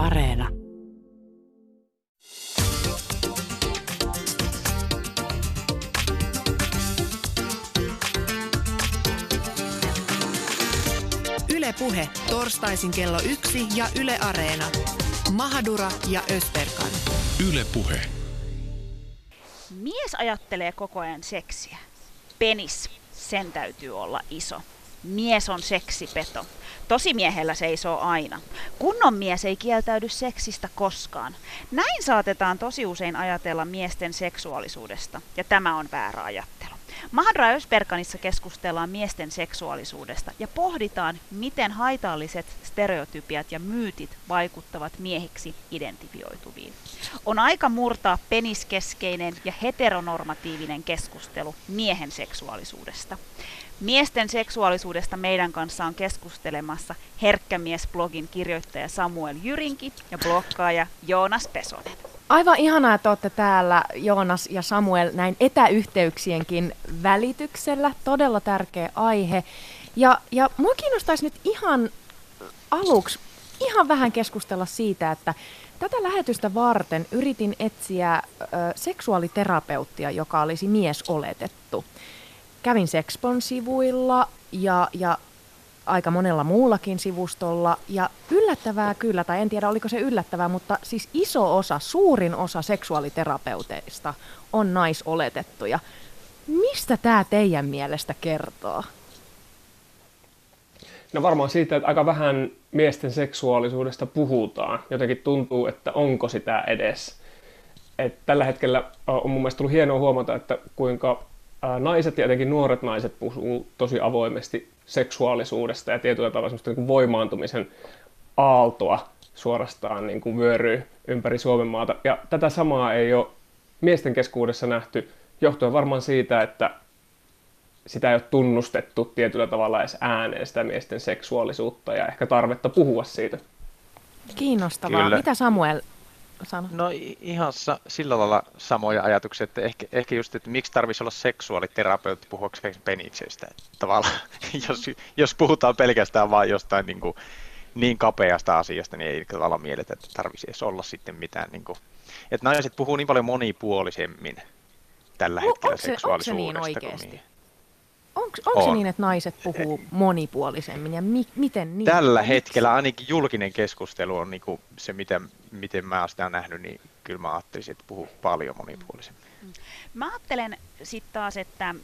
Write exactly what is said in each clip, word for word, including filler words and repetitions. Yleareena. Ylepuhe torstaisin kello yksi ja Yleareena. Mahadura ja Özberkan. Ylepuhe. Mies ajattelee koko ajan seksiä. Penis, sen täytyy olla iso. Mies on seksipeto. Tosimiehellä seisoo aina. Kunnon mies ei kieltäydy seksistä koskaan. Näin saatetaan tosi usein ajatella miesten seksuaalisuudesta, ja tämä on väärä ajattelu. Mahadura Özberkanissa keskustellaan miesten seksuaalisuudesta ja pohditaan, miten haitalliset stereotypiat ja myytit vaikuttavat miehiksi identifioituviin. On aika murtaa peniskeskeinen ja heteronormatiivinen keskustelu miehen seksuaalisuudesta. Miesten seksuaalisuudesta meidän kanssa on keskustelemassa Herkkä mies -blogin kirjoittaja Samuel Jyrinki ja bloggaaja Joonas Pesonen. Aivan ihanaa, että olette täällä, Joonas ja Samuel, näin etäyhteyksienkin välityksellä. Todella tärkeä aihe. Ja, ja minua kiinnostaisi nyt ihan aluksi ihan vähän keskustella siitä, että tätä lähetystä varten yritin etsiä ö, seksuaaliterapeuttia, joka olisi miesoletettu. Kävin Sekspon sivuilla ja, ja aika monella muullakin sivustolla, ja yllättävää kyllä, tai en tiedä oliko se yllättävää, mutta siis iso osa, suurin osa seksuaaliterapeuteista on naisoletettuja. Mistä tämä teidän mielestä kertoo? No varmaan siitä, että aika vähän miesten seksuaalisuudesta puhutaan. Jotenkin tuntuu, että onko sitä edes. Et tällä hetkellä on mun mielestä tullut hienoa huomata, että kuinka naiset ja etenkin nuoret naiset puhuu tosi avoimesti seksuaalisuudesta ja tietyllä tavalla semmoista niin kuin voimaantumisen aaltoa suorastaan niin kuin vyöryy ympäri Suomen maata. Ja tätä samaa ei ole miesten keskuudessa nähty, johtuen varmaan siitä, että sitä ei ole tunnustettu tietyllä tavalla edes ääneen, sitä miesten seksuaalisuutta ja ehkä tarvetta puhua siitä. Kiinnostavaa. Kyllä. Mitä Samuel sano? No ihan sa- sillä lailla samoja ajatuksia, että ehkä, ehkä just, että miksi tarvitsisi olla seksuaaliterapeutti puhuakseen peniksestä, tavallaan, jos, jos puhutaan pelkästään vain jostain niin, kuin, niin kapeasta asiasta, niin ei tavallaan mieletä, että tarvitsisi edes olla sitten mitään, niin kuin, että naiset puhuu niin paljon monipuolisemmin tällä no, hetkellä onko se, seksuaalisuudesta. Onko se niin oikeasti? Onko, onko on. se niin, että naiset puhuu monipuolisemmin ja mi, miten niin? Tällä hetkellä ainakin julkinen keskustelu on niin kuin se, miten, miten mä oon sitä nähnyt, niin kyllä mä ajattelisin, että puhuu paljon monipuolisemmin. Mä ajattelen sitten taas, että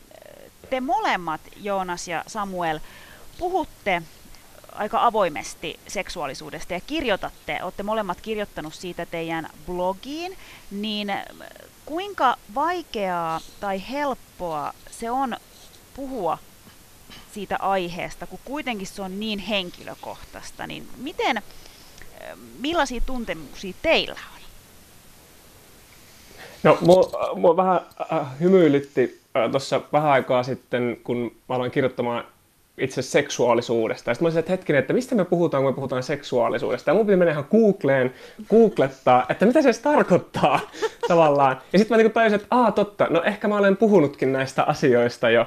te molemmat, Joonas ja Samuel, puhutte aika avoimesti seksuaalisuudesta ja kirjoitatte, olette molemmat kirjoittanut siitä teidän blogiin, niin kuinka vaikeaa tai helppoa se on puhua siitä aiheesta, kun kuitenkin se on niin henkilökohtaista, niin miten, millaisia tuntemuksia teillä on? No, mua, mua vähän äh, hymyilytti äh, tuossa vähän aikaa sitten, kun mä aloin kirjoittamaan itse seksuaalisuudesta. Ja sitten mä olisin, että hetkinen, että mistä me puhutaan, kun me puhutaan seksuaalisuudesta. Ja mun piti mennä ihan Googleen, googlettaa, että mitä se edes tarkoittaa tavallaan. Ja sitten mä niin tajusin, että aa totta, no ehkä mä olen puhunutkin näistä asioista jo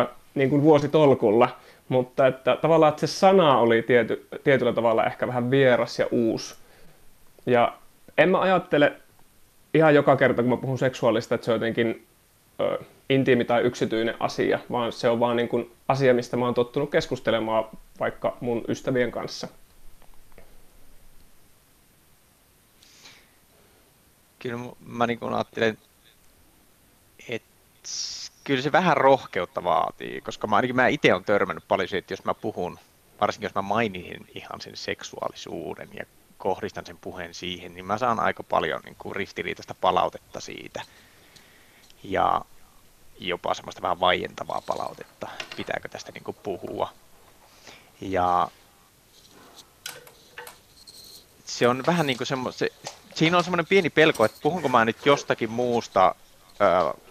Äh, niin kuin vuositolkulla, mutta että tavallaan että se sana oli tiety, tietyllä tavalla ehkä vähän vieras ja uusi. Ja en mä ajattele ihan joka kerta, kun mä puhun seksuaalista, että se on jotenkin äh, intiimi tai yksityinen asia, vaan se on vaan niin kuin asia, mistä mä oon tottunut keskustelemaan vaikka mun ystävien kanssa. Kyllä mä niin kuin ajattelen, että kyllä se vähän rohkeutta vaatii, koska mä, ainakin mä itse olen törmännyt paljon siihen, että jos mä puhun, varsinkin jos mä mainin ihan sen seksuaalisuuden ja kohdistan sen puheen siihen, niin mä saan aika paljon niin kuin ristiriitaista palautetta siitä ja jopa semmoista vähän vaientavaa palautetta, pitääkö tästä niin kuin puhua. Ja se on vähän niin kuin semmo- se, siinä on semmoinen pieni pelko, että puhunko mä nyt jostakin muusta öö,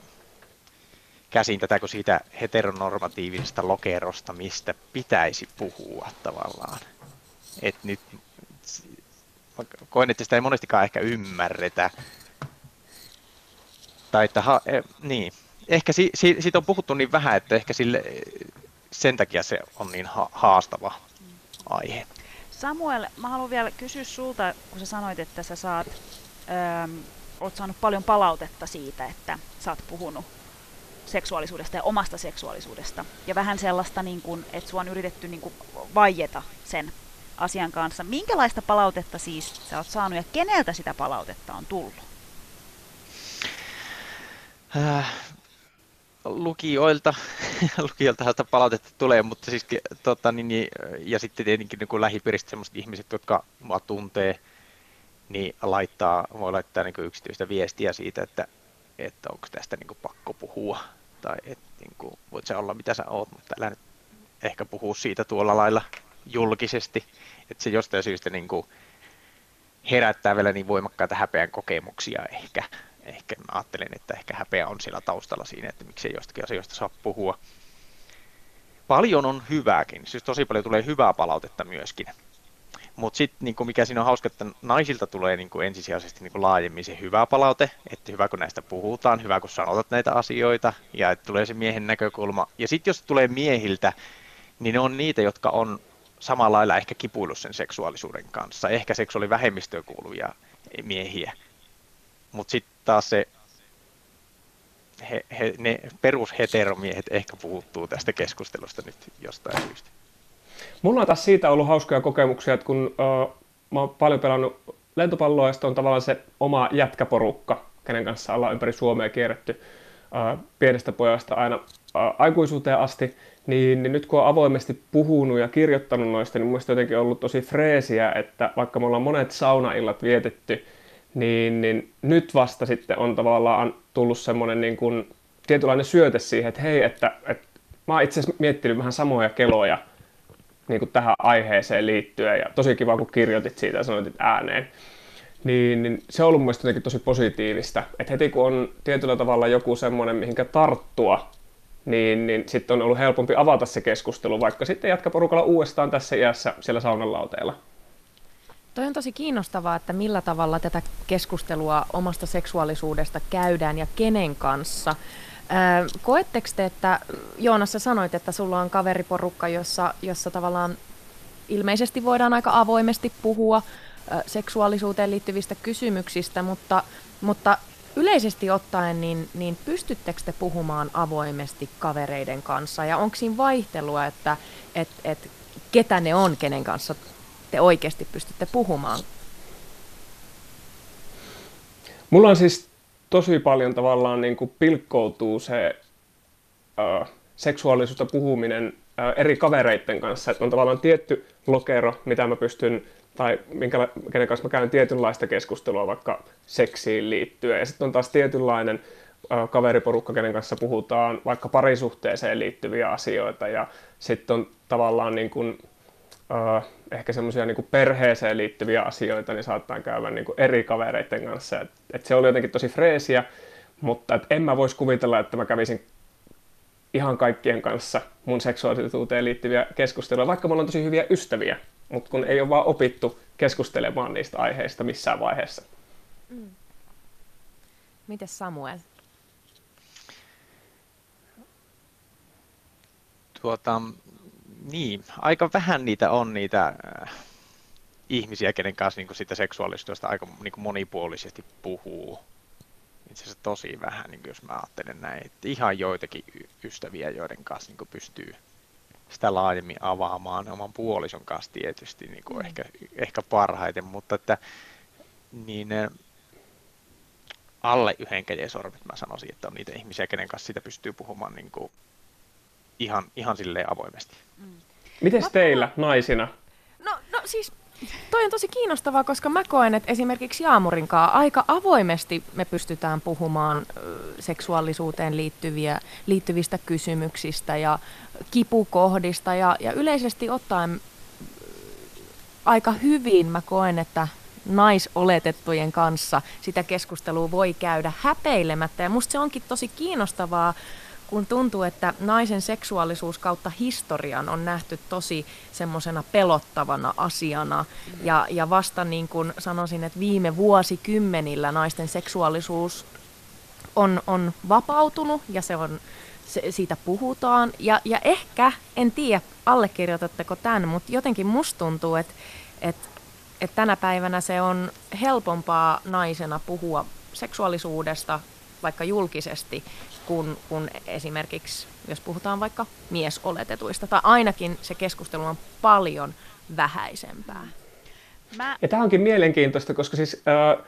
käsin tätä kuin siitä heteronormatiivisesta lokerosta, mistä pitäisi puhua tavallaan. Et nyt koen, että sitä ei monestikaan ehkä ymmärretä. Tai että, ha, eh, niin. Ehkä si, si, siitä on puhuttu niin vähän, että ehkä sille, sen takia se on niin ha, haastava aihe. Samuel, mä haluan vielä kysyä sulta, kun sä sanoit, että sä saat, öö, oot saanut paljon palautetta siitä, että sä oot puhunut seksuaalisuudesta ja omasta seksuaalisuudesta. Ja vähän sellaista, niin kun, että sua on yritetty niin kun, vaieta sen asian kanssa. Minkälaista palautetta siis sä oot saanut ja keneltä sitä palautetta on tullut? Äh, lukijoilta. Lukijoiltahan sitä palautetta tulee, mutta siis, tota, niin, ja sitten tietenkin niin lähipiiristä sellaiset ihmiset, jotka mua tuntee, niin laittaa, voi laittaa niin kuin yksityistä viestiä siitä, että, että onko tästä niin kuin pakko puhua, tai että niin kuin, voit sä olla mitä sä oot, mutta älä nyt ehkä puhua siitä tuolla lailla julkisesti, että se jostain syystä niin kuin herättää vielä niin voimakkaita häpeän kokemuksia ehkä. Ehkä mä ajattelen, että ehkä häpeä on siellä taustalla siinä, että miksei jostakin asioista saa puhua. Paljon on hyvääkin, siis tosi paljon tulee hyvää palautetta myöskin. Mutta sitten niin mikä siinä on hauska, että naisilta tulee niin kuin ensisijaisesti niin kuin laajemmin se hyvä palaute, että hyvä kun näistä puhutaan, hyvä kun sanotat näitä asioita ja että tulee se miehen näkökulma. Ja sitten jos tulee miehiltä, niin ne on niitä, jotka on samalla lailla ehkä kipuillut sen seksuaalisuuden kanssa, ehkä seksuaalivähemmistöön kuuluvia miehiä. Mutta sitten taas se, he, he, ne perusheteromiehet ehkä puuttuu tästä keskustelusta nyt jostain syystä. Mulla on taas siitä ollut hauskoja kokemuksia, että kun uh, mä oon paljon pelannut lentopalloa, ja sitten on tavallaan se oma jätkäporukka, kenen kanssa ollaan ympäri Suomea kierretty uh, pienestä pojasta aina uh, aikuisuuteen asti, niin, niin nyt kun on avoimesti puhunut ja kirjoittanut noista, niin mun mielestä jotenkin ollut tosi freesiä, että vaikka me ollaan monet saunaillat vietetty, Niin, niin nyt vasta sitten on tavallaan tullut semmoinen niin kuin tietynlainen syöte siihen, että hei, että, että mä oon itse asiassa miettinyt vähän samoja keloja niin kuin tähän aiheeseen liittyen ja tosi kiva, kun kirjoitit siitä ja sanoit ääneen. Niin, niin se on ollut mun mielestä jotenkin tosi positiivista, että heti kun on tietyllä tavalla joku semmoinen, mihinkä tarttua, niin, niin sitten on ollut helpompi avata se keskustelu, vaikka sitten jatka porukalla uudestaan tässä iässä siellä saunanlauteilla. Toi on tosi kiinnostavaa, että millä tavalla tätä keskustelua omasta seksuaalisuudesta käydään ja kenen kanssa. Koetteko te, että Joonas, sä sanoit, että sulla on kaveriporukka, jossa, jossa tavallaan ilmeisesti voidaan aika avoimesti puhua seksuaalisuuteen liittyvistä kysymyksistä, mutta, mutta yleisesti ottaen, niin, niin pystyttekö te puhumaan avoimesti kavereiden kanssa ja onko siinä vaihtelua, että et, et, ketä ne on, kenen kanssa te oikeasti pystytte puhumaan? Mulla on siis tosi paljon tavallaan niin kuin pilkkoutuu se äh, seksuaalisuudesta puhuminen äh, eri kavereiden kanssa. Et on tavallaan tietty lokero, mitä mä pystyn, tai minkä, kenen kanssa mä käyn tietynlaista keskustelua vaikka seksiin liittyen. Ja sitten on taas tietynlainen äh, kaveriporukka, kenen kanssa puhutaan vaikka parisuhteeseen liittyviä asioita. Ja sitten on tavallaan niin kuin Uh, ehkä semmoisia niin kuin perheeseen liittyviä asioita, niin saattaa käydä niin kuin eri kavereiden kanssa. Et, et se oli jotenkin tosi freesiä, mutta et en mä voisi kuvitella, että mä kävisin ihan kaikkien kanssa mun seksuaalisuuteen liittyviä keskusteluja, vaikka me ollaan tosi hyviä ystäviä, mutta kun ei ole vaan opittu keskustelemaan niistä aiheista missään vaiheessa. Mm. Mites Samuel? Tuota... Niin, aika vähän niitä on niitä äh, ihmisiä, kenen kanssa niin kuin sitä seksuaalisuudesta aika niin kuin monipuolisesti puhuu. Itse asiassa tosi vähän, niin kuin jos mä ajattelen näin. Että ihan joitakin ystäviä, joiden kanssa niin kuin pystyy sitä laajemmin avaamaan oman puolison kanssa tietysti niin kuin mm. ehkä, ehkä parhaiten. Mutta että, niin, äh, alle yhden käden sormet mä sanoisin, että on niitä ihmisiä, kenen kanssa sitä pystyy puhumaan niin kuin Ihan, ihan silleen avoimesti. Mm. Mites teillä naisina? No, no siis toi on tosi kiinnostavaa, koska mä koen, että esimerkiksi Jaamurinkaan aika avoimesti me pystytään puhumaan seksuaalisuuteen liittyviä, liittyvistä kysymyksistä ja kipukohdista ja, ja yleisesti ottaen aika hyvin mä koen, että naisoletettujen kanssa sitä keskustelua voi käydä häpeilemättä ja musta se onkin tosi kiinnostavaa, kun tuntuu, että naisen seksuaalisuus kautta historian on nähty tosi semmoisena pelottavana asiana. Ja, ja vasta niin kuin sanoisin, että viime vuosikymmenillä naisten seksuaalisuus on, on vapautunut ja se on, se, siitä puhutaan. Ja, ja ehkä, en tiedä allekirjoitatteko tämän, mutta jotenkin musta tuntuu, että, Että et tänä päivänä se on helpompaa naisena puhua seksuaalisuudesta vaikka julkisesti, kun, kun esimerkiksi, jos puhutaan vaikka miesoletetuista, tai ainakin se keskustelu on paljon vähäisempää. Mä... Ja tämä onkin mielenkiintoista, koska siis äh,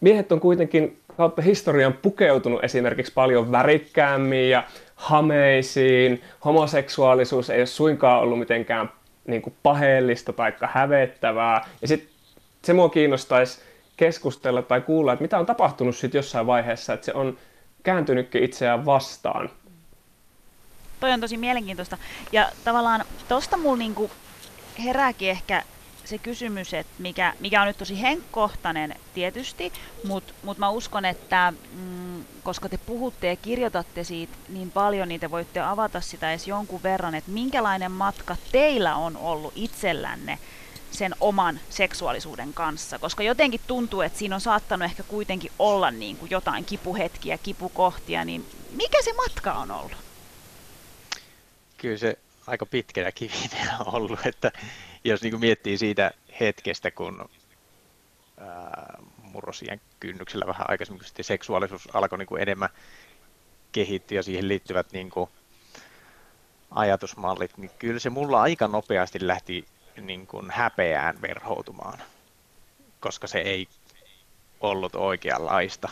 miehet on kuitenkin kautta historian pukeutunut esimerkiksi paljon värikkäämmin ja hameisiin. Homoseksuaalisuus ei ole suinkaan ollut mitenkään niin kuin paheellista tai hävettävää. Ja sit se mua kiinnostaisi keskustella tai kuulla, että mitä on tapahtunut sit jossain vaiheessa, että se on kääntynytkin itseään vastaan. Toi on tosi mielenkiintoista. Ja tavallaan tosta mulla niinku herääkin ehkä se kysymys, että mikä, mikä on nyt tosi henkkohtainen tietysti, mutta mut mä uskon, että mm, koska te puhutte ja kirjoitatte siitä niin paljon, niin te voitte avata sitä edes jonkun verran, että minkälainen matka teillä on ollut itsellänne sen oman seksuaalisuuden kanssa, koska jotenkin tuntuu, että siinä on saattanut ehkä kuitenkin olla niin kuin jotain kipuhetkiä, kipukohtia, niin mikä se matka on ollut? Kyllä se aika pitkänä kivinä on ollut, että jos niin kuin miettii siitä hetkestä, kun ää, murrosien kynnyksellä vähän aikaisemmin, kun seksuaalisuus alkoi niin kuin enemmän kehittyä ja siihen liittyvät niin kuin ajatusmallit, niin kyllä se mulla aika nopeasti lähti niin kuin häpeään verhoutumaan, koska se ei ollut oikeanlaista.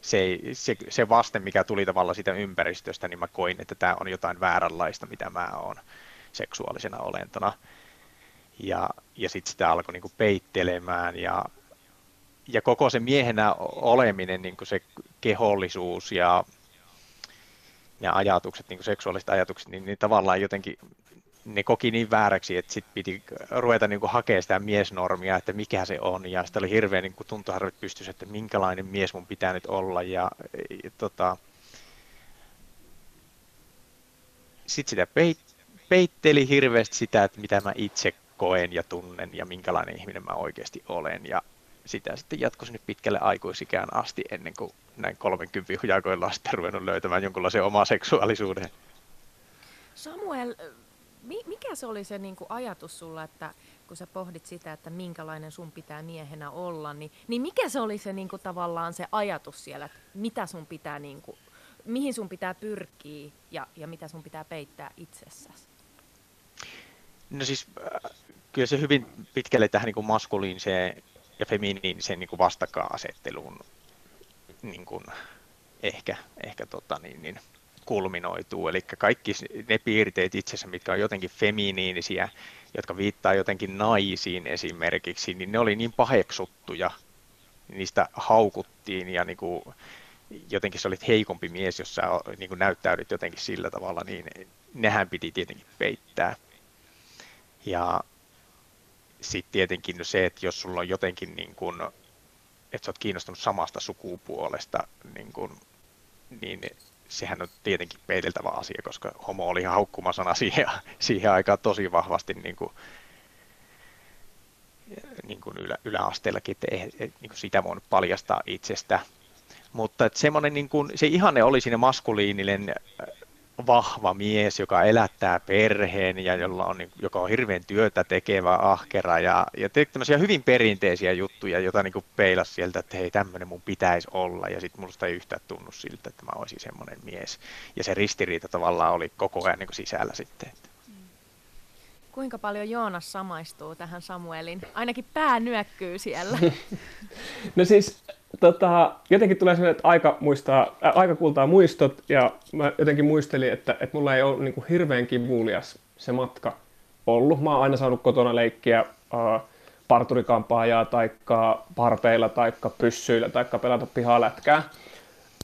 Se, se, se vaste, mikä tuli tavallaan siitä ympäristöstä, niin mä koin, että tämä on jotain vääränlaista, mitä mä oon seksuaalisena olentona. Ja, ja sitten sitä alkoi niinku peittelemään ja, ja koko se miehenä oleminen, niinku se kehollisuus ja, ja ajatukset, niinku seksuaaliset ajatukset, niin, niin tavallaan jotenkin ne koki niin vääräksi, että sitten piti ruveta niinku hakemaan sitä miesnormia, että mikä se on. Ja sitä oli hirveän niinku tuntoharvet pystyssä, että minkälainen mies mun pitää nyt olla. Ja, ja tota... Sitten sitä peit- peitteli hirveästi sitä, että mitä mä itse koen ja tunnen ja minkälainen ihminen mä oikeasti olen. Ja sitä sitten jatkoi nyt pitkälle aikuisikään asti, ennen kuin näin kolmenkymmenen hujakoilla on sitten ruvennut löytämään jonkunlaisen omaa seksuaalisuuden. Samuel... Mikä se oli se niin kuin ajatus sulla, että kun sä pohdit sitä, että minkälainen sun pitää miehenä olla, niin, niin mikä se oli se niin kuin tavallaan se ajatus siellä, että mitä sun pitää, niin kuin, mihin sun pitää pyrkiä ja, ja mitä sun pitää peittää itsessäsi? No siis äh, kyllä se hyvin pitkälle tähän niin kuin maskuliiniseen ja feminiiniseen niin kuin vastakkainasetteluun niin kuin ehkä, ehkä tota niin, niin. kulminoituu, eli kaikki ne piirteet itsessä, mitkä on jotenkin feminiinisiä, jotka viittaa jotenkin naisiin esimerkiksi, niin ne oli niin paheksuttuja, niistä haukuttiin ja niin kuin, jotenkin sä olit heikompi mies, jos sä niin kuin näyttäydyt jotenkin sillä tavalla, niin nehän piti tietenkin peittää. Ja sitten tietenkin se, että jos sulla on jotenkin, niin kuin, että sä oot kiinnostunut samasta sukupuolesta, niin, kuin, niin sehän on tietenkin peiteltävä asia, koska homo oli ihan haukkumasana siihen, siihen aikaan tosi vahvasti niin kuin, niin kuin ylä, yläasteellakin, että ei niin kuin sitä voinut paljastaa itsestä. Mutta että semmoinen, niin kuin, se ihanne oli siinä maskuliininen vahva mies, joka elättää perheen ja jolla on, joka on hirveän työtä tekevä, ahkera ja, ja tämmöisiä hyvin perinteisiä juttuja, joita niin kuin peilasi sieltä, että hei, tämmöinen mun pitäisi olla ja sitten musta ei yhtään tunnu siltä, että mä olisin semmoinen mies. Ja se ristiriita tavallaan oli koko ajan niin kuin sisällä sitten. Kuinka paljon Joonas samaistuu tähän Samuelin? Ainakin pää nyökkyy siellä. No siis tota, jotenkin tulee sellainen, että aika, muistaa, ä, aika kultaa muistot ja mä jotenkin muistelin, että, että mulla ei ole niin kuin hirveän kivulias se matka ollut. Mä oon aina saanut kotona leikkiä äh, parturikampaajaa taikka parteilla taikka pyssyillä taikka pelata pihalätkää.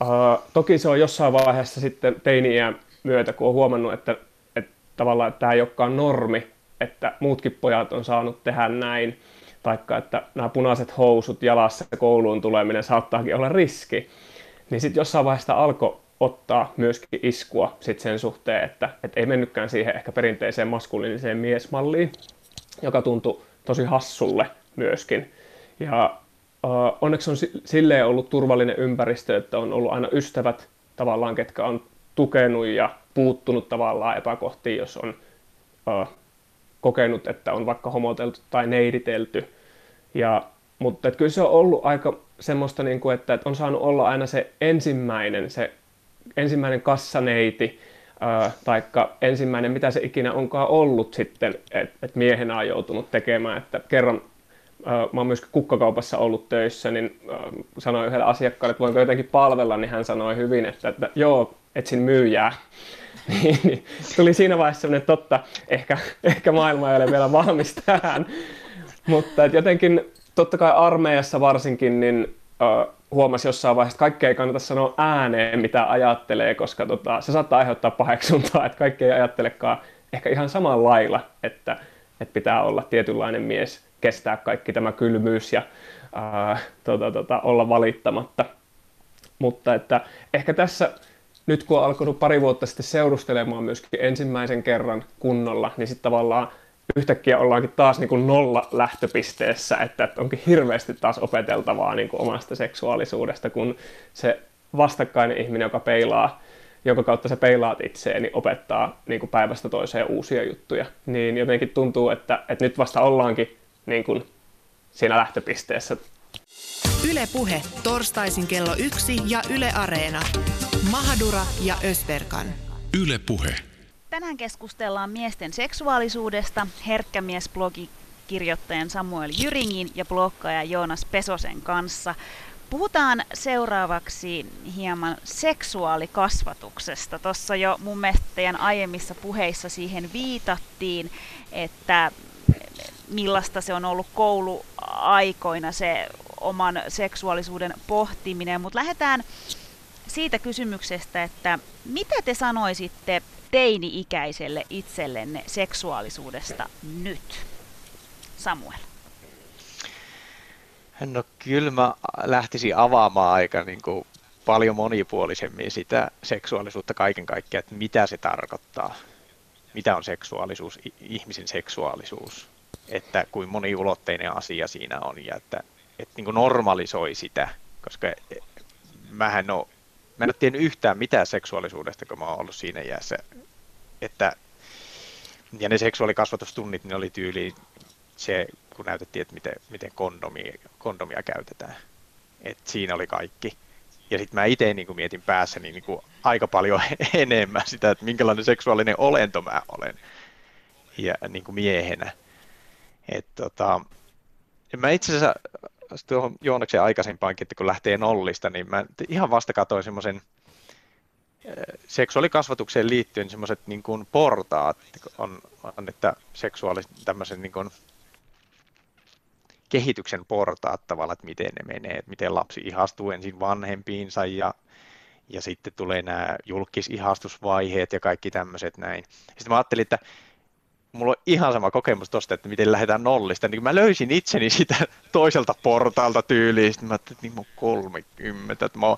Äh, toki se on jossain vaiheessa sitten teini-iän myötä, kun on huomannut, että, että tavallaan että tämä ei olekaan normi, että muutkin pojat on saanut tehdä näin, taikka että nämä punaiset housut jalassa kouluun tuleminen saattaakin olla riski, niin sitten jossain vaiheessa alkoi ottaa myöskin iskua sit sen suhteen, että et ei mennytkään siihen ehkä perinteiseen maskuliiniseen miesmalliin, joka tuntui tosi hassulle myöskin. Ja äh, onneksi on silleen ollut turvallinen ympäristö, että on ollut aina ystävät tavallaan, ketkä on tukenut ja puuttunut tavallaan epäkohtiin, jos on... Äh, kokenut, että on vaikka homoteltu tai neiditelty. Ja, mutta kyllä se on ollut aika semmoista, niin kuin, että on saanut olla aina se ensimmäinen, se ensimmäinen kassaneiti, tai ensimmäinen, mitä se ikinä onkaan ollut sitten, että et miehenä on joutunut tekemään. Että kerran ää, mä oon myöskin kukkakaupassa ollut töissä, niin ää, sanoin yhdelle asiakkaalle, että voinko jotenkin palvella, niin hän sanoi hyvin, että, että joo, etsin myyjää. Niin, niin, tuli siinä vaiheessa sellainen, totta, ehkä, ehkä maailma ei ole vielä valmis tähän. Mutta et jotenkin, totta kai armeijassa varsinkin, niin ää, huomasi jossain vaiheessa, että kaikkea ei kannata sanoa ääneen, mitä ajattelee, koska tota, se saattaa aiheuttaa paheksuntaa, että kaikki ei ajattelekaan ehkä ihan samalla lailla, että, että pitää olla tietynlainen mies, kestää kaikki tämä kylmyys ja ää, tota, tota, olla valittamatta. Mutta että ehkä tässä, nyt kun on alkanut pari vuotta sitten seurustelemaan myöskin ensimmäisen kerran kunnolla, niin sitten tavallaan yhtäkkiä ollaankin taas niin kuin nolla lähtöpisteessä, että onkin hirveästi taas opeteltavaa niin kuin omasta seksuaalisuudesta, kun se vastakkainen ihminen, joka peilaa, jonka kautta sä peilaat itseäni, niin opettaa niin kuin päivästä toiseen uusia juttuja. Niin jotenkin tuntuu, että, että nyt vasta ollaankin niin kuin siinä lähtöpisteessä. Yle Puhe, torstaisin kello yksi ja Yle Areena. Mahadura ja Özberkan. Yle Puhe. Tänään keskustellaan miesten seksuaalisuudesta Herkkä mies -blogikirjoittajan Samuel Jyringin ja bloggaaja Joonas Pesosen kanssa. Puhutaan seuraavaksi hieman seksuaalikasvatuksesta. Tuossa jo mun mielestä teidän aiemmissa puheissa siihen viitattiin, että millaista se on ollut kouluaikoina se oman seksuaalisuuden pohtiminen. Mutta lähdetään siitä kysymyksestä, että mitä te sanoisitte teini-ikäiselle itsellenne seksuaalisuudesta nyt? Samuel. No kyllä mä lähtisin avaamaan aika niin kuin paljon monipuolisemmin sitä seksuaalisuutta kaiken kaikkiaan, että mitä se tarkoittaa, mitä on seksuaalisuus, ihmisen seksuaalisuus, että kuin moniulotteinen asia siinä on ja että, että niin kuin normalisoi sitä, koska mähän on Mä en ole tiennyt yhtään mitään seksuaalisuudesta, kun mä oon ollut siinä iässä. Että, ja ne seksuaalikasvatustunnit, ne oli tyyliin se, kun näytettiin, että miten, miten kondomia, kondomia käytetään. Et siinä oli kaikki. Ja sitten mä itse niin mietin päässäni niin aika paljon enemmän sitä, että minkälainen seksuaalinen olento mä olen ja, niin kuin miehenä. Et, tota, mä itse asiassa... tuohon Joonaksen aikaisempaankin, että kun lähtee nollista, niin mä ihan vasta katsoin semmoisen seksuaalikasvatukseen liittyen semmoiset niin kuin portaat on, on että seksuaalisen tämmöisen niin kuin kehityksen portaat tavallaan, että miten ne menee, että miten lapsi ihastuu ensin vanhempiinsa ja, ja sitten tulee nämä julkisihastusvaiheet ja kaikki tämmöiset näin. Sitten mä ajattelin, että mulla on ihan sama kokemus tosta, että miten lähdetään nollista. Niin mä löysin itseni sitä toiselta portaalta tyyliin. Sitten mä ajattelin, että niin mä oon kolmekymmentä. Että mä oon,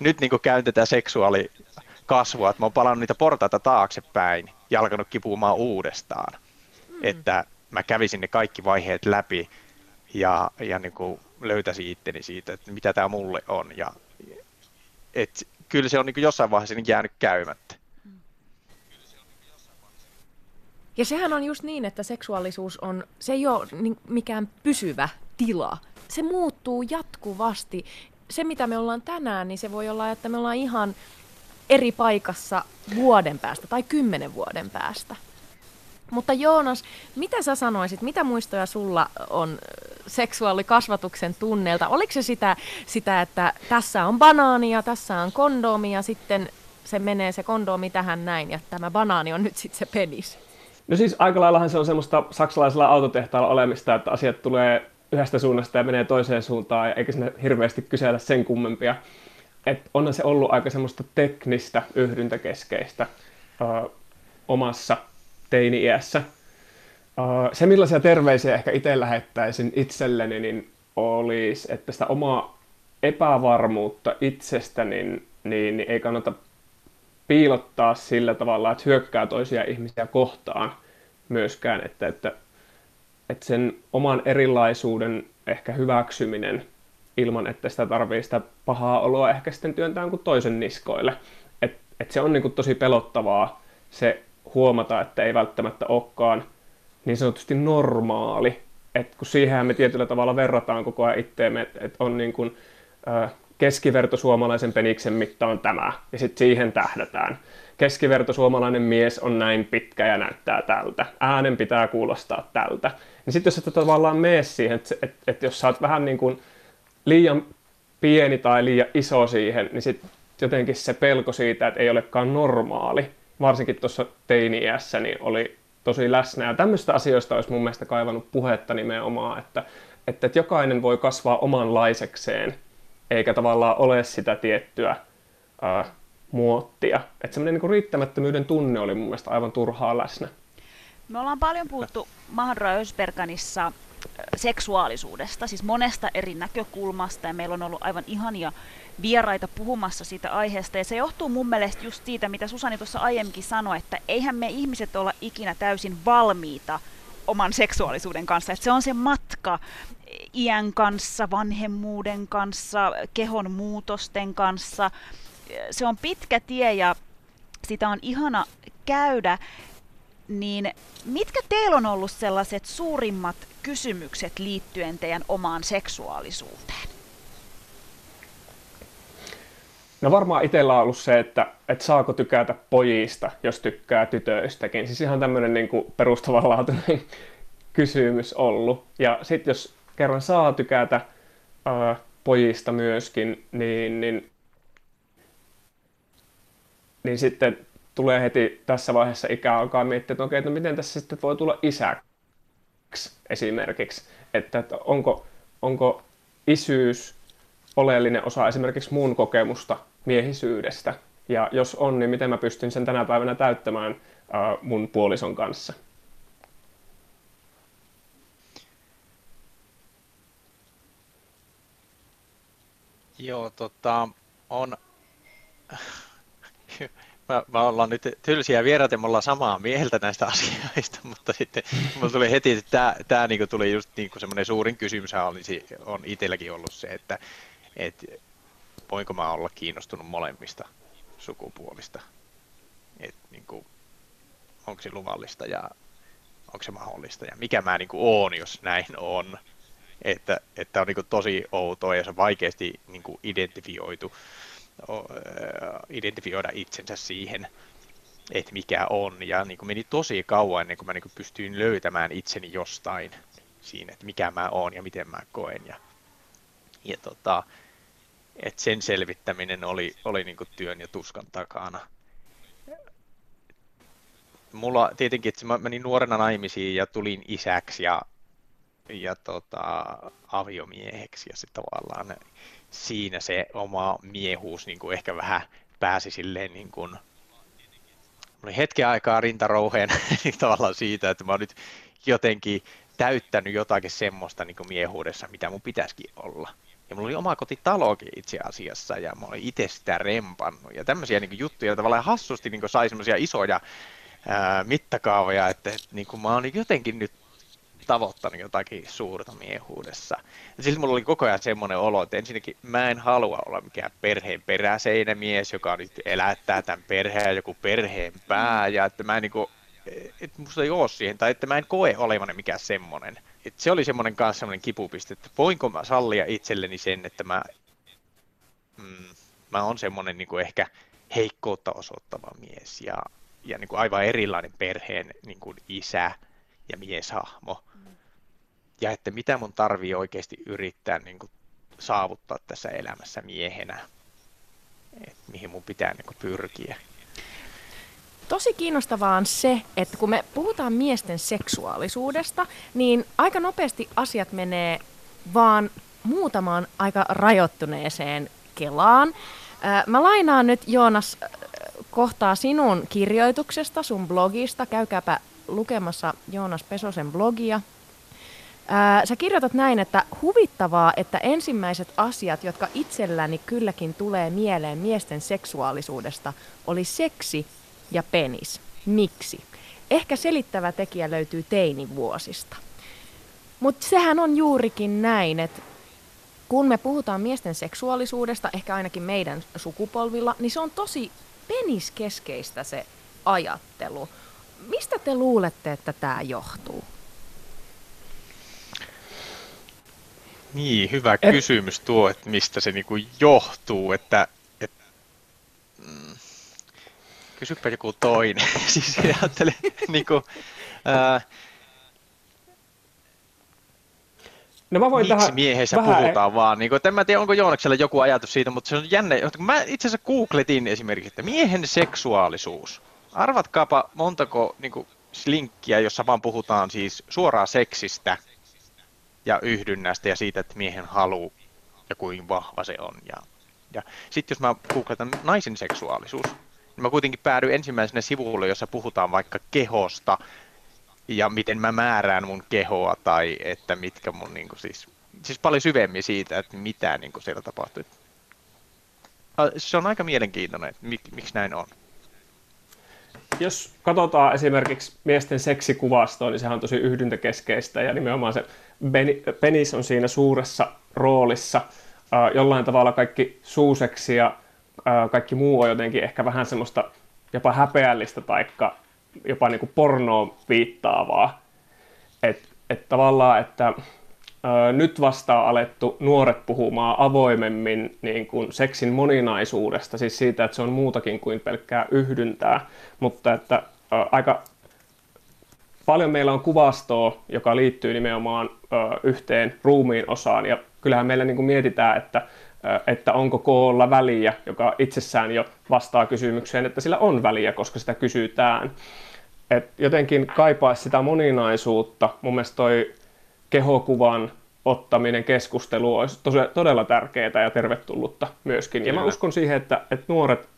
nyt niin käyn tätä seksuaalikasvua, että mä oon palannut niitä portaita taaksepäin ja alkanut kipumaan uudestaan. Mm. Että mä kävisin ne kaikki vaiheet läpi ja, ja niin löytäisin itteni siitä, että mitä tää mulle on. Ja, et, kyllä se on niin jossain vaiheessa jäänyt käymättä. Ja sehän on just niin, että seksuaalisuus on, se ei ole mikään pysyvä tila. Se muuttuu jatkuvasti. Se, mitä me ollaan tänään, niin se voi olla, että me ollaan ihan eri paikassa vuoden päästä tai kymmenen vuoden päästä. Mutta Joonas, mitä sä sanoisit, mitä muistoja sulla on seksuaalikasvatuksen tunneilta? Oliko se sitä, sitä, että tässä on banaania, tässä on kondomi ja sitten se menee se kondomi tähän näin ja tämä banaani on nyt sitten se penis? No siis aika laillahan se on semmoista saksalaisella autotehtaalla olemista, että asiat tulee yhdestä suunnasta ja menee toiseen suuntaan, ja eikä sinne hirveästi kysellä sen kummempia. Että onhan se ollut aika semmoista teknistä yhdyntäkeskeistä ö, omassa teini-iässä. Ö, se millaisia terveisiä ehkä itse lähettäisin itselleni, niin olisi, että sitä omaa epävarmuutta itsestä niin, niin, niin ei kannata piilottaa sillä tavalla, että hyökkää toisia ihmisiä kohtaan myöskään, että, että, että sen oman erilaisuuden ehkä hyväksyminen ilman, että sitä tarvii sitä pahaa oloa ehkä sitten työntää kuin toisen niskoille. Että et se on niin kuin tosi pelottavaa se huomata, että ei välttämättä olekaan niin sanotusti normaali. Et kun siihenhän me tietyllä tavalla verrataan koko ajan itteemme, että et on niin kun, ö, keskivertosuomalaisen peniksen mitta on tämä, ja sitten siihen tähdätään. Keskivertosuomalainen mies on näin pitkä ja näyttää tältä. Äänen pitää kuulostaa tältä. Niin sitten jos et tavallaan mene siihen, että et, et jos sä oot vähän niin kun liian pieni tai liian iso siihen, niin sitten jotenkin se pelko siitä, että ei olekaan normaali, varsinkin tuossa teini-iässä, niin oli tosi läsnä. Ja tämmöistä asioista olisi mun mielestä kaivannut puhetta nimenomaan, että, että jokainen voi kasvaa omanlaisekseen, eikä tavallaan ole sitä tiettyä ää, muottia. Että semmoinen niin riittämättömyyden tunne oli mun mielestä aivan turhaa läsnä. Me ollaan paljon puhuttu Mahadura Özberkanissa seksuaalisuudesta, siis monesta eri näkökulmasta, ja meillä on ollut aivan ihania vieraita puhumassa siitä aiheesta, ja se johtuu mun mielestä just siitä, mitä Susani tuossa aiemminkin sanoi, että eihän me ihmiset olla ikinä täysin valmiita oman seksuaalisuuden kanssa, että se on se matka iän kanssa, vanhemmuuden kanssa, kehon muutosten kanssa, se on pitkä tie ja sitä on ihana käydä. Niin mitkä teillä on ollut sellaiset suurimmat kysymykset liittyen teidän omaan seksuaalisuuteen? No varmaan itsellä on ollut se, että, että saako tykätä pojista, jos tykkää tytöistäkin. Siis ihan tämmöinen niin kuin perustavanlaatuinen kysymys ollut. Ja sitten jos kerran saa tykätä ää, pojista myöskin, niin, niin, niin sitten tulee heti tässä vaiheessa ikää alkaa miettiä, että okei, no miten tässä sitten voi tulla isäksi esimerkiksi. Että, että onko, onko isyys oleellinen osa esimerkiksi mun kokemusta miehisyydestä. Ja jos on, niin miten mä pystyn sen tänä päivänä täyttämään äh, mun puolison kanssa. Joo, tota, on... Me ollaan nyt tylsiä vieraita, me ollaan samaa mieltä näistä asioista, mutta sitten mulla tuli heti, että tämä, tämä niin kuin tuli just niin kuin semmoinen suurin kysymys olisi, on itselläkin ollut se, että, että voinko mä olla kiinnostunut molemmista sukupuolista, että niin kuin, onko se luvallista ja onko se mahdollista ja mikä mä niin kuin oon, jos näin on, että, että on niin kuin tosi outoa ja se on vaikeasti niin kuin identifioitu. identifioida itsensä siihen, että mikä on. Ja niin kuin meni tosi kauan ennen kuin mä niin kuin pystyin löytämään itseni jostain siinä, että mikä mä oon ja miten mä koen. Ja, ja tota, et sen selvittäminen oli, oli niin kuin työn ja tuskan takana. Mulla tietenkin, että mä menin nuorena naimisiin ja tulin isäksi ja, ja tota, aviomieheksi ja sitten tavallaan siinä se oma miehuus niin kuin ehkä vähän pääsi silleen niin kuin, oli hetken aikaa rintarouheen niin tavallaan siitä, että mä oon nyt jotenkin täyttänyt jotakin semmoista niin kuin miehuudessa, mitä mun pitäisikin olla. Ja mulla oli oma kotitalokin itse asiassa ja mä olin itse sitä rempannut ja tämmöisiä niin kuin juttuja tavallaan hassusti niin kuin sai semmoisia isoja ää, mittakaavoja, että, että niin kuin mä oon jotenkin nyt tavoittanut jotakin suurta miehuudessa. Ja silti mulla oli koko ajan semmoinen olo, että ensinnäkin mä en halua olla mikään perheen peräseinä mies, joka nyt elättää tämän perheen ja joku perheen pää, ja että mä en niinku, että musta ei oo siihen, tai että mä en koe olevana mikään semmoinen. Et se oli semmoinen kanssa semmoinen kipupiste, että voinko mä sallia itselleni sen, että mä, mm, mä oon semmoinen niinku ehkä heikkoutta osoittava mies, ja, ja niinku aivan erilainen perheen niinku isä ja mieshahmo. Ja että mitä mun tarvii oikeasti yrittää niin kuin saavuttaa tässä elämässä miehenä, että mihin mun pitää niin kuin pyrkiä. Tosi kiinnostavaa on se, että kun me puhutaan miesten seksuaalisuudesta, niin aika nopeasti asiat menee vaan muutamaan aika rajoittuneeseen kelaan. Mä lainaan nyt, Joonas, kohtaa sinun kirjoituksesta, sun blogista. Käykääpä lukemassa Joonas Pesosen blogia. Sä kirjoitat näin, että huvittavaa, että ensimmäiset asiat, jotka itselläni kylläkin tulee mieleen miesten seksuaalisuudesta, oli seksi ja penis. Miksi? Ehkä selittävä tekijä löytyy teinivuosista. Mutta sehän on juurikin näin, että kun me puhutaan miesten seksuaalisuudesta, ehkä ainakin meidän sukupolvilla, niin se on tosi peniskeskeistä se ajattelu. Mistä te luulette, että tämä johtuu? Niin, hyvä Et... kysymys tuo, että mistä se niinku johtuu, että... Et... Mm. Kysypä joku toinen. Siis ajattelen niinku... Ää... No mä voin miksi miehessä vähän... puhutaan vaan? Niin kun, en mä tiedä, onko Joonaksella joku ajatus siitä, mutta se on jännä. Mä itse asiassa googletin esimerkiksi, että miehen seksuaalisuus. Arvatkaapa montako niin kun, linkkiä, jossa vaan puhutaan siis suoraan seksistä ja yhdynnästä ja siitä, että miehen halu ja kuinka vahva se on. Ja, ja sitten jos mä googletan naisen seksuaalisuus, niin mä kuitenkin päädyin ensimmäisenä sivulle, jossa puhutaan vaikka kehosta. Ja miten mä määrään mun kehoa tai että mitkä mun niinku siis, siis paljon syvemmin siitä, että mitä niinku siellä tapahtuu. Se on aika mielenkiintoinen, että mik, miksi näin on. Jos katsotaan esimerkiksi miesten seksikuvastoa, niin sehän on tosi yhdyntäkeskeistä ja nimenomaan se penis on siinä suuressa roolissa. Jollain tavalla kaikki suuseksi ja kaikki muu on jotenkin ehkä vähän semmoista jopa häpeällistä taikka jopa niin kuin pornoon viittaavaa. Että et tavallaan, että ö, nyt vasta on alettu nuoret puhumaan avoimemmin niin kuin seksin moninaisuudesta, siis siitä, että se on muutakin kuin pelkkää yhdyntää, mutta että ö, aika paljon meillä on kuvastoa, joka liittyy nimenomaan ö, yhteen ruumiin osaan, ja kyllähän meillä niin kuin mietitään, että että onko koolla väliä, joka itsessään jo vastaa kysymykseen, että sillä on väliä, koska sitä kysytään. Et jotenkin kaipaisi sitä moninaisuutta. Mun mielestä toi kehokuvan ottaminen keskustelu olisi todella tärkeää ja tervetullutta myöskin. Ja mä uskon siihen, että, että nuoret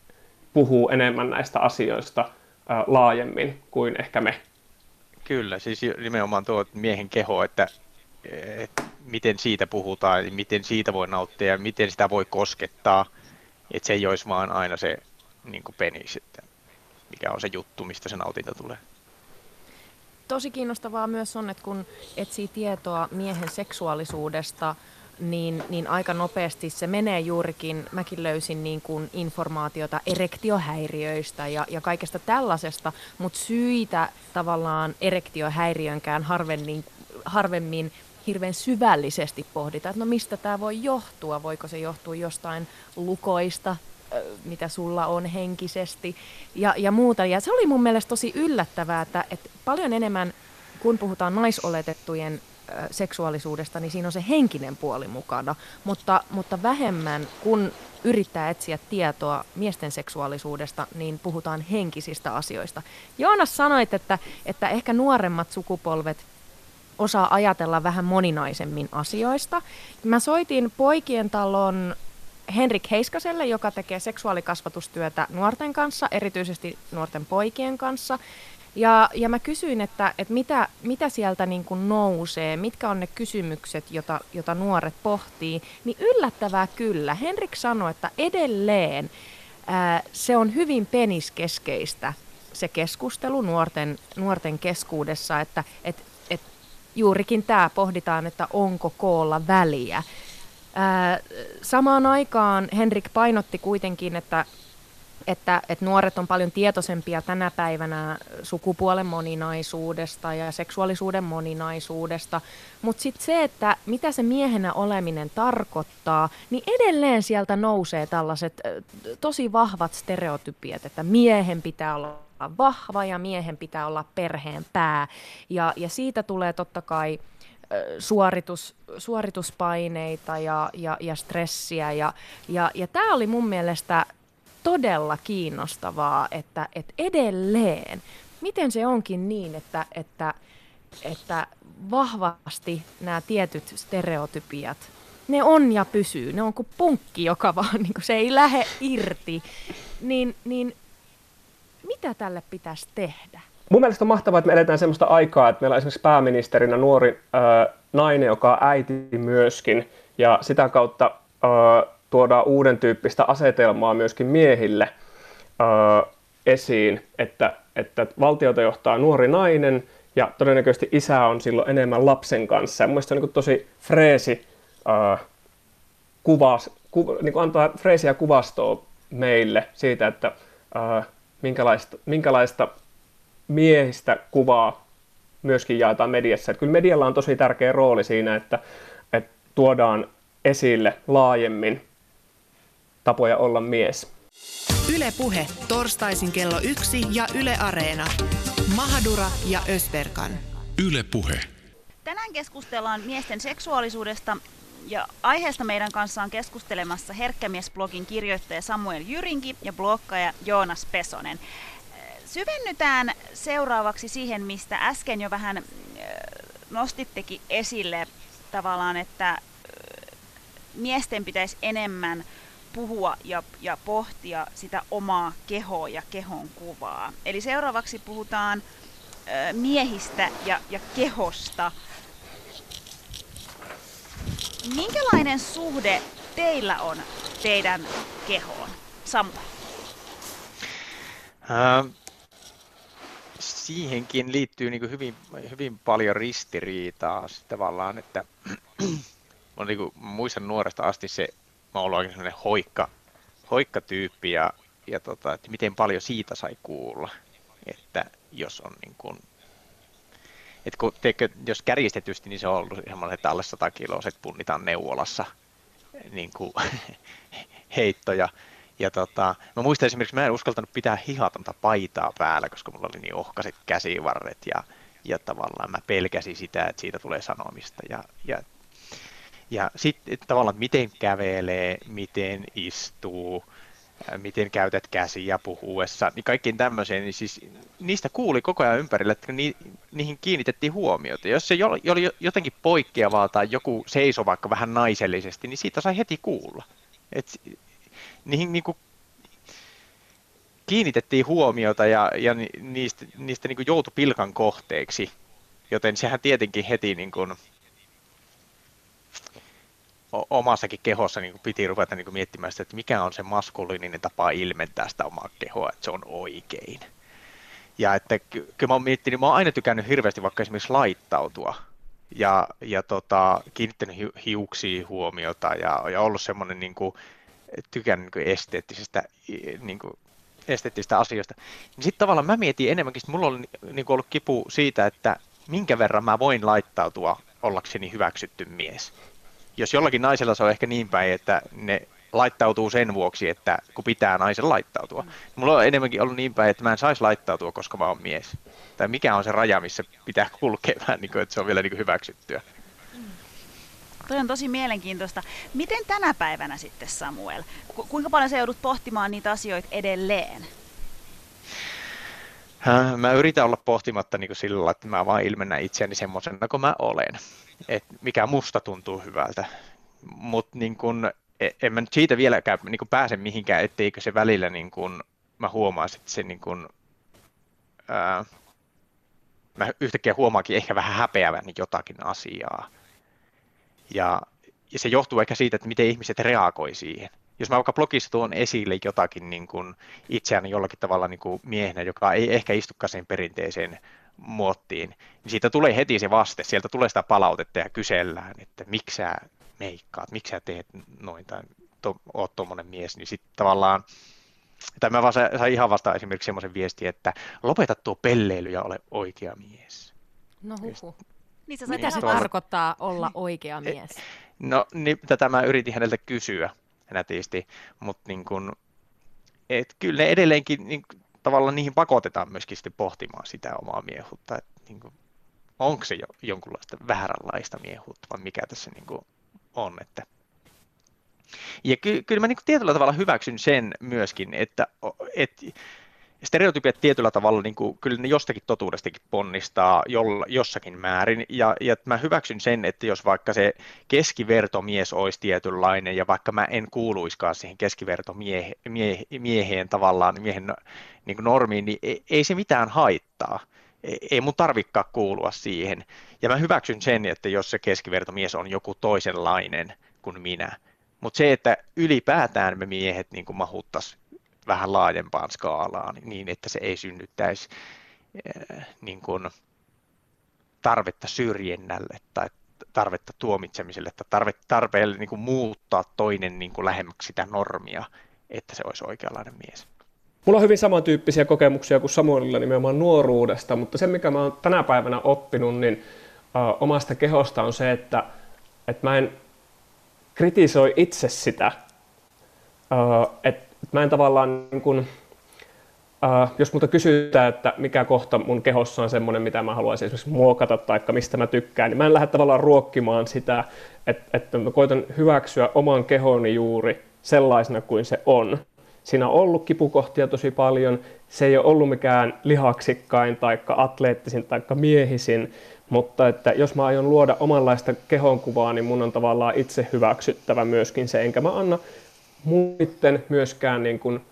puhuu enemmän näistä asioista ää, laajemmin kuin ehkä me. Kyllä, siis nimenomaan tuo miehen keho, että miten siitä puhutaan, miten siitä voi nauttia ja miten sitä voi koskettaa, että se ei olisi vaan aina se niin kuin penis, että mikä on se juttu, mistä se nautinta tulee. Tosi kiinnostavaa myös on, että kun etsii tietoa miehen seksuaalisuudesta, niin, niin aika nopeasti se menee juurikin, mäkin löysin niin kuin informaatiota erektiohäiriöistä ja, ja kaikesta tällaisesta, mutta syitä tavallaan erektiohäiriönkään harvemmin, harvemmin hirveän syvällisesti pohditaan, että no mistä tämä voi johtua, voiko se johtua jostain lukoista, mitä sulla on henkisesti ja, ja muuta. Ja se oli mun mielestä tosi yllättävää, että, että paljon enemmän, kun puhutaan naisoletettujen seksuaalisuudesta, niin siinä on se henkinen puoli mukana, mutta, mutta vähemmän, kun yrittää etsiä tietoa miesten seksuaalisuudesta, niin puhutaan henkisistä asioista. Joonas sanoit, että, että ehkä nuoremmat sukupolvet osaa ajatella vähän moninaisemmin asioista. Mä soitin Poikien talon Henrik Heiskaselle, joka tekee seksuaalikasvatustyötä nuorten kanssa, erityisesti nuorten poikien kanssa. Ja, ja mä kysyin, että, että mitä, mitä sieltä niin kuin nousee, mitkä on ne kysymykset, jota, jota nuoret pohtii. Niin yllättävää kyllä. Henrik sanoi, että edelleen ää, se on hyvin peniskeskeistä se keskustelu nuorten, nuorten keskuudessa, että et, juurikin tämä pohditaan, että onko koolla väliä. Ää, samaan aikaan Henrik painotti kuitenkin, että, että, että nuoret on paljon tietoisempia tänä päivänä sukupuolen moninaisuudesta ja seksuaalisuuden moninaisuudesta. Mutta sitten se, että mitä se miehenä oleminen tarkoittaa, niin edelleen sieltä nousee tällaiset tosi vahvat stereotypiat, että miehen pitää olla vahva ja miehen pitää olla perheen pää. Ja, ja siitä tulee totta kai suoritus, suorituspaineita ja, ja, ja stressiä. Ja, ja, ja tämä oli mun mielestä todella kiinnostavaa, että, että edelleen, miten se onkin niin, että, että, että vahvasti nämä tietyt stereotypiat, ne on ja pysyy, ne on kuin punkki, joka vaan niin kuin se ei lähde irti, niin, niin mitä tälle pitäisi tehdä? Mun mielestä on mahtavaa, että me eletään sellaista aikaa, että meillä on esimerkiksi pääministerinä nuori ö, nainen, joka on äiti myöskin, ja sitä kautta ö, tuodaan uuden tyyppistä asetelmaa myöskin miehille ö, esiin, että, että valtiota johtaa nuori nainen, ja todennäköisesti isä on silloin enemmän lapsen kanssa. Ja mun mielestä se on niin kuin tosi freesi ö, kuvas, ku, niin kuin antaa freesiä kuvastoa meille siitä, että ö, Minkälaista, minkälaista miehistä kuvaa myöskin jaetaan mediassa. Et kyllä medialla on tosi tärkeä rooli siinä, että, että tuodaan esille laajemmin tapoja olla mies. Yle Puhe, torstaisin kello yksi ja Yleareena. Mahadura ja Özberkan. Yle Puhe. Tänään keskustellaan miesten seksuaalisuudesta ja aiheesta meidän kanssaan keskustelemassa Herkkä mies-blogin kirjoittaja Samuel Jyrinki ja bloggaaja Joonas Pesonen. Syvennytään seuraavaksi siihen, mistä äsken jo vähän nostittekin esille tavallaan, että miesten pitäisi enemmän puhua ja, ja pohtia sitä omaa kehoa ja kehon kuvaa. Eli seuraavaksi puhutaan ö, miehistä ja, ja kehosta. Minkälainen suhde teillä on teidän kehoon, Samuel? Äh, siihenkin liittyy niin kuin hyvin, hyvin paljon ristiriitaa tavallaan, että on niin kuin, muistan nuoresta asti se, mä oon ollut oikein sellainen hoikka, hoikka tyyppi ja, ja tota, että miten paljon siitä sai kuulla, että jos on niin kuin, että kun, teikö, jos kärjistetysti, niin se on ollut semmoinen, että alle sata kiloiset punnitaan neuvolassa niin kuin heittoja. Ja tota, mä muistan esimerkiksi, mä en uskaltanut pitää hihatonta paitaa päällä, koska mulla oli niin ohkaiset käsivarret ja, ja tavallaan mä pelkäsin sitä, että siitä tulee sanomista. Ja, ja Ja sitten tavallaan, miten kävelee, miten istuu, miten käytät käsiä puhuessa, niin kaikkiin tämmöiseen, niin siis niistä kuuli koko ajan ympärillä, että ni, niihin kiinnitettiin huomiota. Jos se oli jotenkin poikkeavaa tai joku seisoi vaikka vähän naisellisesti, niin siitä sai heti kuulla. Et niihin niin kuin kiinnitettiin huomiota ja, ja niistä, niistä niin kuin joutui pilkan kohteeksi, joten sehän tietenkin heti niin kuin omassakin kehossa niin piti ruveta niin miettimään sitä, että mikä on se maskuliininen tapa ilmentää sitä omaa kehoa, että se on oikein. Ja että kyllä mä oon miettinyt, mä oon aina tykännyt hirveästi vaikka esimerkiksi laittautua ja, ja tota, kiinnittänyt hiuksiin huomiota ja, ja ollut semmoinen niin tykännyt niin esteettisestä, niin esteettisestä asioista. Niin sitten tavallaan mä mietin enemmänkin, että mulla on niin ollut kipu siitä, että minkä verran mä voin laittautua ollakseni hyväksytty mies. Jos jollakin naisella se on ehkä niin päin, että ne laittautuu sen vuoksi, että kun pitää naisen laittautua. Mm. Mulla on enemmänkin ollut niin päin, että mä en saisi laittautua, koska mä oon mies. Tai mikä on se raja, missä pitää kulkea, että se on vielä hyväksyttyä. Mm. Toi on tosi mielenkiintoista. Miten tänä päivänä sitten, Samuel? Kuinka paljon sä joudut pohtimaan niitä asioita edelleen? Mä yritän olla pohtimatta niin kuin sillä, että mä vaan ilmennän itseäni semmoisena kuin mä olen. Et mikä musta tuntuu hyvältä. Mutta niin en mä nyt siitä vieläkään niin kun pääse mihinkään, etteikö se välillä niin kun, mä huomaan, että se niin kun, ää, mä yhtäkkiä huomaankin ehkä vähän häpeävän jotakin asiaa. Ja, ja se johtuu ehkä siitä, että miten ihmiset reagoi siihen. Jos mä vaikka blogissa tuon esille jotakin niin kun itseään jollakin tavalla niin kun miehenä, joka ei ehkä istukaan sen perinteiseen muottiin, niin siitä tulee heti se vaste, sieltä tulee sitä palautetta ja kysellään, että miksi sä meikkaat, miksi sä teet noin tai to, oot tommonen mies, niin sitten tavallaan, tai mä vaan sain ihan vastaan esimerkiksi semmoisen viestin, että lopeta tuo pelleily ja ole oikea mies. No huhu. Niin sä mitä se tarkoittaa olla oikea mies? No niin, tätä mä yritin häneltä kysyä nätisti, mutta niin kun, et kyllä ne edelleenkin niin tavallaan niihin pakotetaan myöskin sitten pohtimaan sitä omaa miehuutta, että niin kuin, onko se jo jonkunlaista vääränlaista miehuutta vai mikä tässä niin kuin on. Että. Ja ky- kyllä mä niin kuin tietyllä tavalla hyväksyn sen myöskin, että et stereotypiat tietyllä tavalla niin kuin, kyllä ne jostakin totuudestakin ponnistaa jolla, jossakin määrin. Ja, ja mä hyväksyn sen, että jos vaikka se keskivertomies olisi tietynlainen ja vaikka mä en kuuluiskaan siihen keskivertomieheen mie- mieheen, tavallaan miehen niin kuin normiin, niin ei, ei se mitään haittaa. Ei mun tarvikaan kuulua siihen. Ja mä hyväksyn sen, että jos se keskivertomies on joku toisenlainen kuin minä. Mutta se, että ylipäätään me miehet niin kuin mahuttaisiin vähän laajempaan skaalaan, niin että se ei synnyttäisi äh, niin kuin tarvetta syrjinnälle tai tarvetta tuomitsemiselle tai tarve, tarpeelle niin kuin muuttaa toinen niin kuin lähemmäksi sitä normia, että se olisi oikeanlainen mies. Mulla on hyvin samantyyppisiä kokemuksia kuin Samuelilla nimenomaan nuoruudesta, mutta se mikä mä oon tänä päivänä oppinut niin, äh, omasta kehosta on se, että, että mä en kritisoi itse sitä, että mä en tavallaan niin kun, jos multa kysytään, että mikä kohta mun kehossa on semmoinen, mitä mä haluaisin esimerkiksi muokata tai mistä mä tykkään, niin mä en lähde tavallaan ruokkimaan sitä, että, että mä koitan hyväksyä oman kehoni juuri sellaisena kuin se on. Siinä on ollut kipukohtia tosi paljon, se ei ole ollut mikään lihaksikkain tai atleettisin tai miehisin, mutta että jos mä aion luoda omanlaista kehonkuvaa, niin mun on tavallaan itse hyväksyttävä myöskin se, enkä mä anna muiden myöskään niin kuin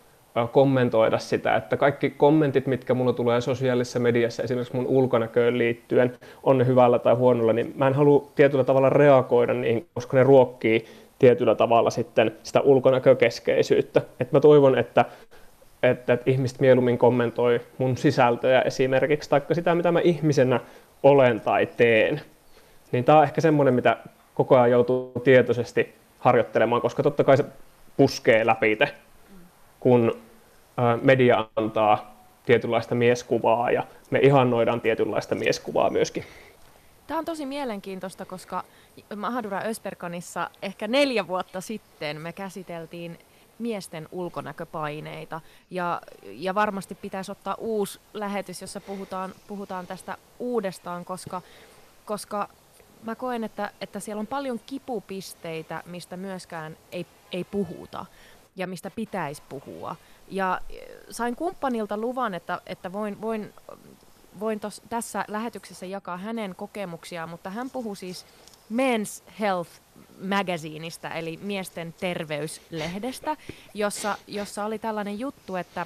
kommentoida sitä, että kaikki kommentit, mitkä mulla tulee sosiaalisessa mediassa, esimerkiksi mun ulkonäköön liittyen, on ne hyvällä tai huonolla, niin mä en halua tietyllä tavalla reagoida niihin, koska ne ruokkii tietyllä tavalla sitten sitä ulkonäkökeskeisyyttä. Et mä toivon, että, että, että ihmiset mieluummin kommentoi mun sisältöjä esimerkiksi, tai sitä, mitä mä ihmisenä olen tai teen. Niin tää on ehkä semmoinen, mitä koko ajan joutuu tietoisesti harjoittelemaan, koska totta kai se puskee läpi te, kun media antaa tietynlaista mieskuvaa ja me ihannoidaan tietynlaista mieskuvaa myöskin. Tämä on tosi mielenkiintoista, koska Mahadura Özberkanissa ehkä neljä vuotta sitten me käsiteltiin miesten ulkonäköpaineita ja, ja varmasti pitäisi ottaa uusi lähetys, jossa puhutaan, puhutaan tästä uudestaan, koska, koska mä koen, että, että siellä on paljon kipupisteitä, mistä myöskään ei, ei puhuta ja mistä pitäisi puhua. Ja sain kumppanilta luvan, että, että voin... voin Voin tos, tässä lähetyksessä jakaa hänen kokemuksiaan, mutta hän puhuu siis Men's Health Magazineista, eli miesten terveyslehdestä, jossa, jossa oli tällainen juttu, että,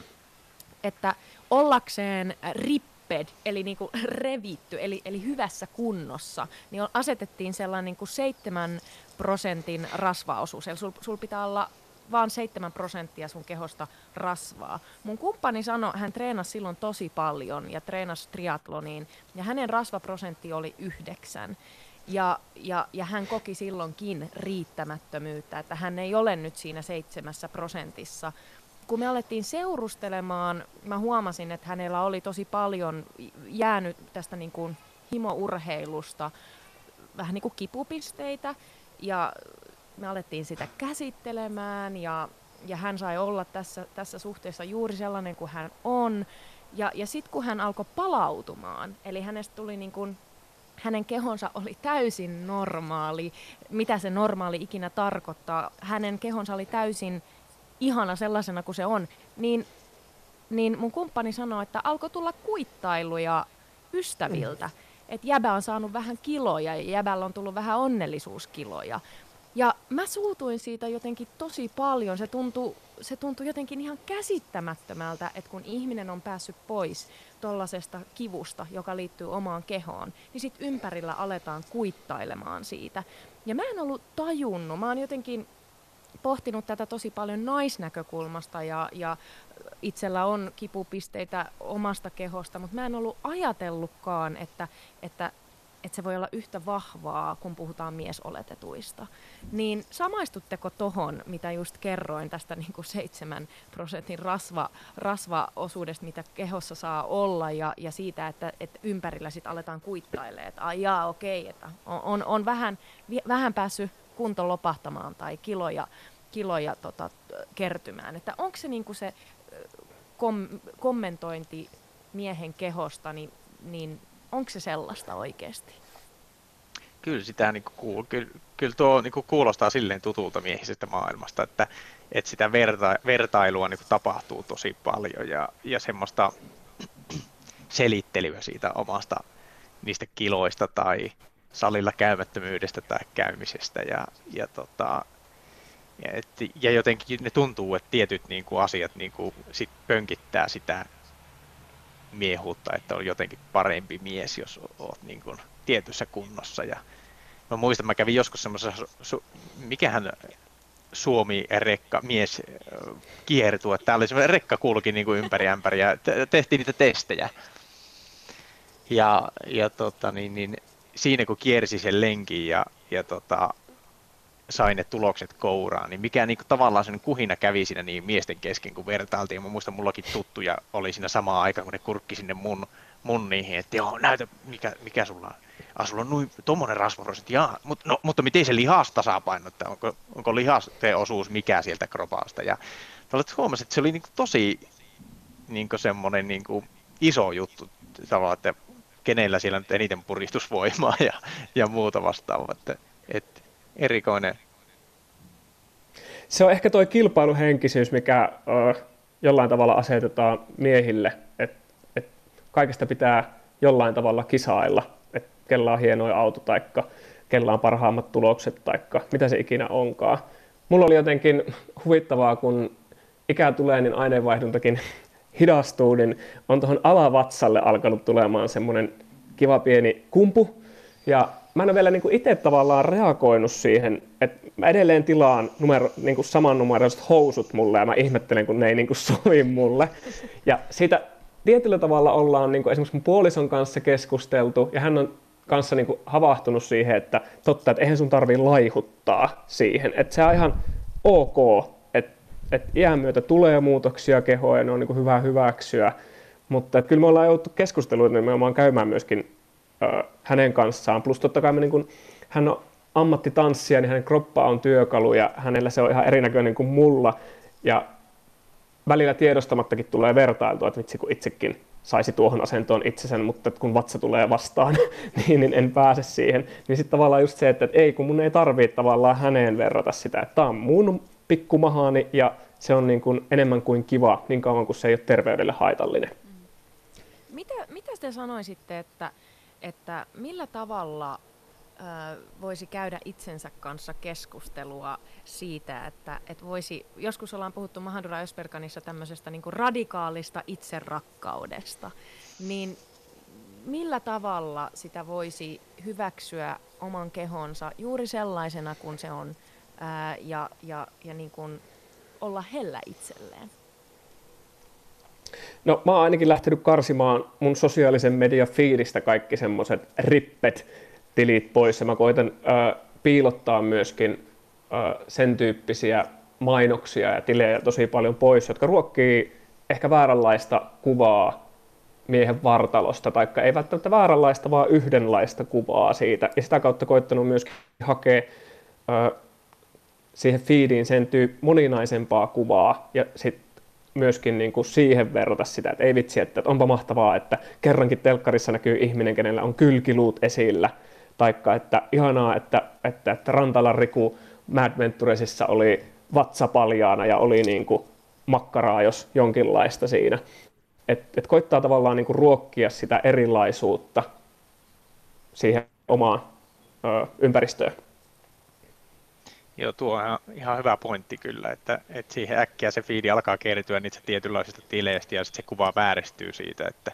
että ollakseen ripped, eli niinku revitty, eli, eli hyvässä kunnossa, niin asetettiin sellainen niinku seitsemän prosentin rasvaosuus, eli sul, sul pitää olla vaan seitsemän prosenttia sun kehosta rasvaa. Mun kumppani sanoi, hän treenasi silloin tosi paljon ja treenasi triatloniin, ja hänen rasvaprosentti oli yhdeksän. Ja, ja, ja hän koki silloinkin riittämättömyyttä, että hän ei ole nyt siinä seitsemässä prosentissa. Kun me alettiin seurustelemaan, mä huomasin, että hänellä oli tosi paljon jäänyt tästä niin kuin himourheilusta vähän niin kuin kipupisteitä, ja me alettiin sitä käsittelemään ja, ja hän sai olla tässä, tässä suhteessa juuri sellainen kuin hän on. Ja, ja sitten kun hän alkoi palautumaan, eli hänestä tuli niin kuin, hänen kehonsa oli täysin normaali, mitä se normaali ikinä tarkoittaa, hänen kehonsa oli täysin ihana sellaisena kuin se on, niin, niin mun kumppani sanoi, että alkoi tulla kuittailuja ystäviltä, että jäbä on saanut vähän kiloja ja jäbällä on tullut vähän onnellisuuskiloja. Ja mä suutuin siitä jotenkin tosi paljon. Se tuntui, se tuntui jotenkin ihan käsittämättömältä, että kun ihminen on päässyt pois tollasesta kivusta, joka liittyy omaan kehoon, niin sit ympärillä aletaan kuittailemaan siitä. Ja mä en ollut tajunnut. Mä oon jotenkin pohtinut tätä tosi paljon naisnäkökulmasta ja, ja itsellä on kipupisteitä omasta kehosta, mutta mä en ollut ajatellutkaan, että... että että se voi olla yhtä vahvaa, kun puhutaan miesoletetuista. Niin samaistutteko tohon, mitä just kerroin tästä niin kuin seitsemän prosentin rasva, rasvaosuudesta, mitä kehossa saa olla, ja, ja siitä, että, että ympärillä sit aletaan kuittailemaan, että ai jaa, okei, että on, on, on vähän, vähän päässyt kunto lopahtamaan tai kiloja, kiloja tota, kertymään. Että onko se, niin kuin se kom, kommentointi miehen kehosta, niin, niin onko se sellaista oikeasti? Kyllä sitä niin kuul, kyllä, kyllä tuo niin kuulostaa silleen tutulta miehisestä maailmasta, että, että sitä verta, vertailua niin tapahtuu tosi paljon ja, ja semmoista selittelyä siitä omasta niistä kiloista tai salilla käymättömyydestä tai käymisestä. Ja, ja, tota, ja, et, ja jotenkin ne tuntuu, että tietyt niin kuin asiat niin kuin sit pönkittää sitä miehuutta, että on jotenkin parempi mies, jos olet niin kuin tietyssä kunnossa. Ja mä muistan, mä kävin joskus semmoisessa, su, mikähän Suomi-rekka mies kiertui, että täällä oli semmoinen rekka kulki niin kuin ympäri ämpäriä, tehtiin niitä testejä. Ja, ja tota, niin, niin, siinä kun kiersi sen lenkin ja, ja tota, sai ne tulokset kouraan, niin mikä niin kuin, tavallaan sen kuhina kävi siinä niin miesten kesken, kun vertailtiin. Mä muistan, mullakin tuttuja oli siinä samaan aikaan, kun ne kurkki sinne mun, mun niihin, että joo, näytä, mikä, mikä sulla on. ah, sulla on noin tommonen rasvaprosentti, jaa, mut, no, mutta miten se lihas tasapainottaa, onko, onko lihasten osuus mikä sieltä kropaasta, ja huomasin, että se oli niinku tosi niinku semmoinen niinku iso juttu tavallaan, että kenellä siellä nyt eniten puristusvoimaa ja, ja muuta vastaavaa, että, että erikoinen. Se on ehkä tuo kilpailuhenkisyys, mikä uh, jollain tavalla asetetaan miehille, että et kaikesta pitää jollain tavalla kisailla, että kellä on hienoin auto tai kellä on parhaammat tulokset tai mitä se ikinä onkaan. Mulla oli jotenkin huvittavaa, kun ikää tulee, niin aineenvaihduntakin hidastuu, niin on tuohon alavatsalle alkanut tulemaan semmoinen kiva pieni kumpu. Ja mä en ole vielä niinku itse tavallaan reagoinut siihen, että mä edelleen tilaan numero, niinku samannumeroiset housut mulle ja mä ihmettelen, kun ne ei niinku sovi mulle. Ja siitä tietyllä tavalla ollaan niinku esimerkiksi mun puolison kanssa keskusteltu ja hän on kanssa niinku havahtunut siihen, että totta, että eihän sun tarvii laihuttaa siihen. Että se on ihan ok, että et iän myötä tulee muutoksia kehoon ja ne on niinku hyvä hyväksyä. Mutta kyllä me ollaan jouduttu keskusteluun nimenomaan käymään myöskin hänen kanssaan. Plus totta kai me, niin kun hän on ammattitanssija, niin hänen kroppa on työkalu ja hänellä se on ihan erinäköinen kuin mulla. Ja välillä tiedostamattakin tulee vertailtua, että vitsi kun itsekin saisi tuohon asentoon itsensä, mutta kun vatsa tulee vastaan, niin, niin en pääse siihen. Niin sitten tavallaan just se, että, että ei kun mun ei tarvitse tavallaan häneen verrata sitä, että tämä on mun pikkumahani ja se on niin kun enemmän kuin kiva niin kauan kuin se ei ole terveydelle haitallinen. Mitä, mitä te sanoisitte, että että millä tavalla ö, voisi käydä itsensä kanssa keskustelua siitä, että et voisi, joskus ollaan puhuttu Mahadura Özberkanissa tämmöisestä niin kuin radikaalista itserakkaudesta, niin millä tavalla sitä voisi hyväksyä oman kehonsa juuri sellaisena kuin se on ö, ja, ja, ja niin kuin olla hellä itselleen? No mä oon ainakin lähtenyt karsimaan mun sosiaalisen median feedistä kaikki semmoiset rippet-tilit pois ja mä koitan ö, piilottaa myöskin ö, sen tyyppisiä mainoksia ja tilejä tosi paljon pois, jotka ruokkii ehkä vääränlaista kuvaa miehen vartalosta, taikka ei välttämättä vääränlaista, vaan yhdenlaista kuvaa siitä ja sitä kautta koittanut myöskin hakea ö, siihen feediin sen tyyp- moninaisempaa kuvaa ja sit myöskin niin kuin siihen verrata sitä, että ei vitsi, että onpa mahtavaa, että kerrankin telkkarissa näkyy ihminen, kenellä on kylkiluut esillä. Taikka, että ihanaa, että, että, että Rantalan Riku Madventuresissa oli vatsa paljaana ja oli niin kuin makkaraa, jos jonkinlaista siinä. Et, et koittaa tavallaan niin kuin ruokkia sitä erilaisuutta siihen omaan ö, ympäristöön. Joo, tuo on ihan hyvä pointti kyllä, että, että siihen äkkiä se fiidi alkaa kertyä niistä tietynlaisista tileistä ja sitten se kuva vääristyy siitä, että,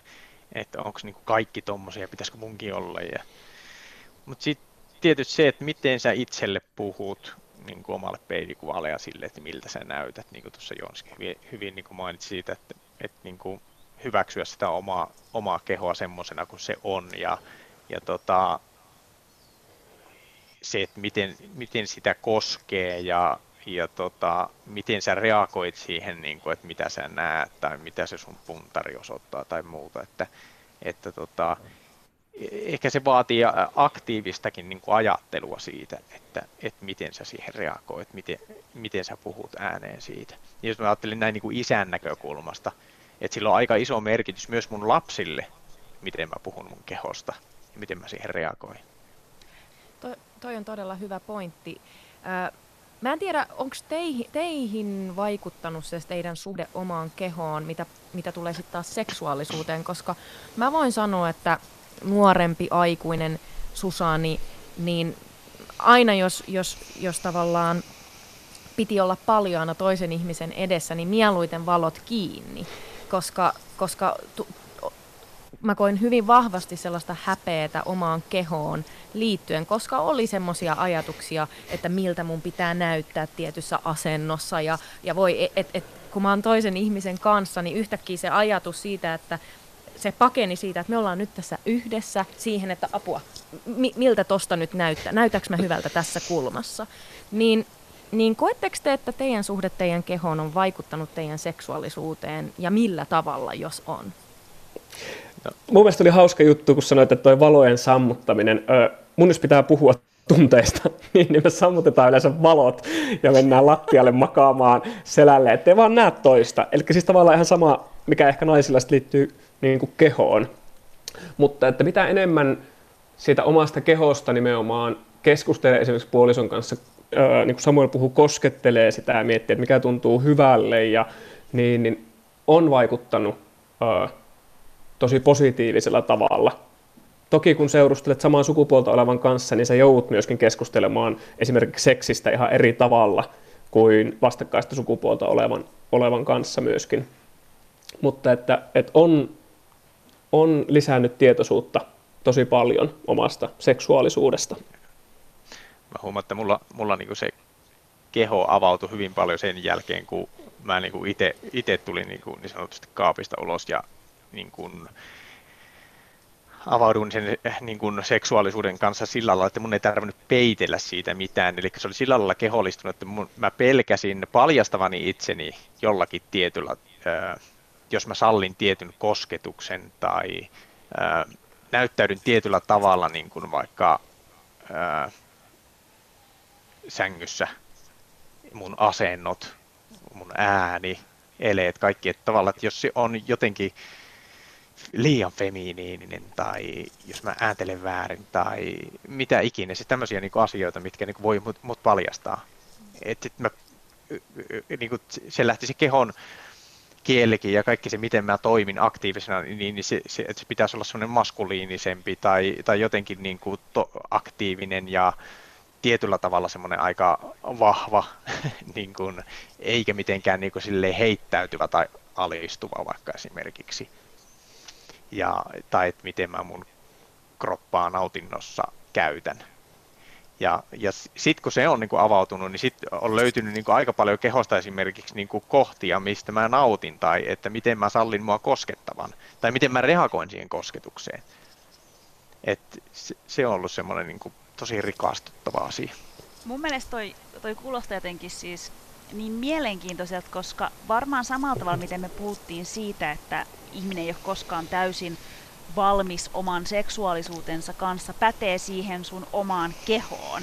että onko niinku kaikki tommosia, pitäisikö munkin olla. Ja... Mutta sitten tietysti se, että miten sä itselle puhut niin kuin omalle peilikuvalle ja sille, että miltä sä näytät, niin kuin tuossa Jonskin hyvin, hyvin niin kuin mainitsi siitä, että, että niin kuin hyväksyä sitä omaa, omaa kehoa semmoisena kuin se on. Ja, ja tota... se, että miten, miten sitä koskee ja, ja tota, miten sä reagoit siihen, niin kuin, että mitä sä näet tai mitä se sun puntari osoittaa tai muuta. Että, että tota, ehkä se vaatii aktiivistakin niin kuin ajattelua siitä, että, että miten sä siihen reagoit, miten, miten sä puhut ääneen siitä. Ja jos mä ajattelin näin niin kuin isän näkökulmasta, että sillä on aika iso merkitys myös mun lapsille, miten mä puhun mun kehosta ja miten mä siihen reagoin. To- toi on todella hyvä pointti. Öö, mä en tiedä, onko teihin, teihin vaikuttanut se teidän suhde omaan kehoon, mitä, mitä tulee sitten taas seksuaalisuuteen, koska mä voin sanoa, että nuorempi aikuinen Susani, niin aina jos, jos, jos tavallaan piti olla paljaana toisen ihmisen edessä, niin mieluiten valot kiinni, koska... koska tu- Mä koin hyvin vahvasti sellaista häpeätä omaan kehoon liittyen, koska oli semmoisia ajatuksia, että miltä mun pitää näyttää tietyssä asennossa. Ja, ja voi, et, et, et, kun mä oon toisen ihmisen kanssa, niin yhtäkkiä se ajatus siitä, että se pakeni siitä, että me ollaan nyt tässä yhdessä siihen, että apua, mi, miltä tosta nyt näyttää, näytäks mä hyvältä tässä kulmassa. Niin, niin koetteko te, että teidän suhde teidän kehoon on vaikuttanut teidän seksuaalisuuteen ja millä tavalla, jos on? Mun mielestä oli hauska juttu, kun sanoit, että toi valojen sammuttaminen, ö, mun nyt pitää puhua tunteista, niin me sammutetaan yleensä valot ja mennään lattialle makaamaan selälle, ettei vaan näe toista. Eli siis tavallaan ihan sama, mikä ehkä naisilla liittyy niin kuin kehoon. Mutta että mitä enemmän siitä omasta kehosta nimenomaan keskustelee esimerkiksi puolison kanssa, ö, niin kuin Samuel puhuu, koskettelee sitä ja miettii, että mikä tuntuu hyvälle, ja, niin, niin on vaikuttanut ö, tosi positiivisella tavalla. Toki kun seurustelet samaa sukupuolta olevan kanssa, niin sä joudut myöskin keskustelemaan esimerkiksi seksistä ihan eri tavalla kuin vastakkaista sukupuolta olevan, olevan kanssa myöskin. Mutta että, että on, on lisännyt tietoisuutta tosi paljon omasta seksuaalisuudesta. Mä huomaan, että mulla, mulla niinku se keho avautui hyvin paljon sen jälkeen, kun mä niinku ite, ite tulin niinku niin sanotusti kaapista ulos ja niin kun avauduin sen niin kun seksuaalisuuden kanssa sillä lailla, että mun ei tarvinnut peitellä siitä mitään. Eli se oli sillä lailla kehollistunut, että mun, mä pelkäsin paljastavani itseni jollakin tietyllä, äh, jos mä sallin tietyn kosketuksen tai äh, näyttäydyn tietyllä tavalla niin kun vaikka äh, sängyssä, mun asennot, mun ääni, eleet, kaikki, että tavallaan, että jos se on jotenkin liian feminiininen tai jos mä ääntelen väärin tai mitä ikinä. Siis tämmöisiä niinku asioita, mitkä niinku voi mut, mut paljastaa. Et, et mä, niinku, se lähti se kehon kielikin ja kaikki se, miten mä toimin aktiivisena, niin, niin se, se, se pitäisi olla semmoinen maskuliinisempi tai, tai jotenkin niinku to, aktiivinen ja tietyllä tavalla semmoinen aika vahva, niin kun, eikä mitenkään niinku silleen heittäytyvä tai alistuva vaikka esimerkiksi. Ja, tai että miten mä mun kroppaa nautinnossa käytän. Ja, ja sitten kun se on niinku avautunut, niin sit on löytynyt niinku aika paljon kehosta esimerkiksi niinku kohtia, mistä mä nautin, tai että miten mä sallin mua koskettavan, tai miten mä reagoin siihen kosketukseen. Et se, se on ollut semmoinen niinku tosi rikastuttava asia. Mun mielestä toi, toi kuulostaa jotenkin siis niin mielenkiintoiselta, koska varmaan samalla tavalla, miten me puhuttiin siitä, että ihminen ei ole koskaan täysin valmis oman seksuaalisuutensa kanssa, pätee siihen sun omaan kehoon.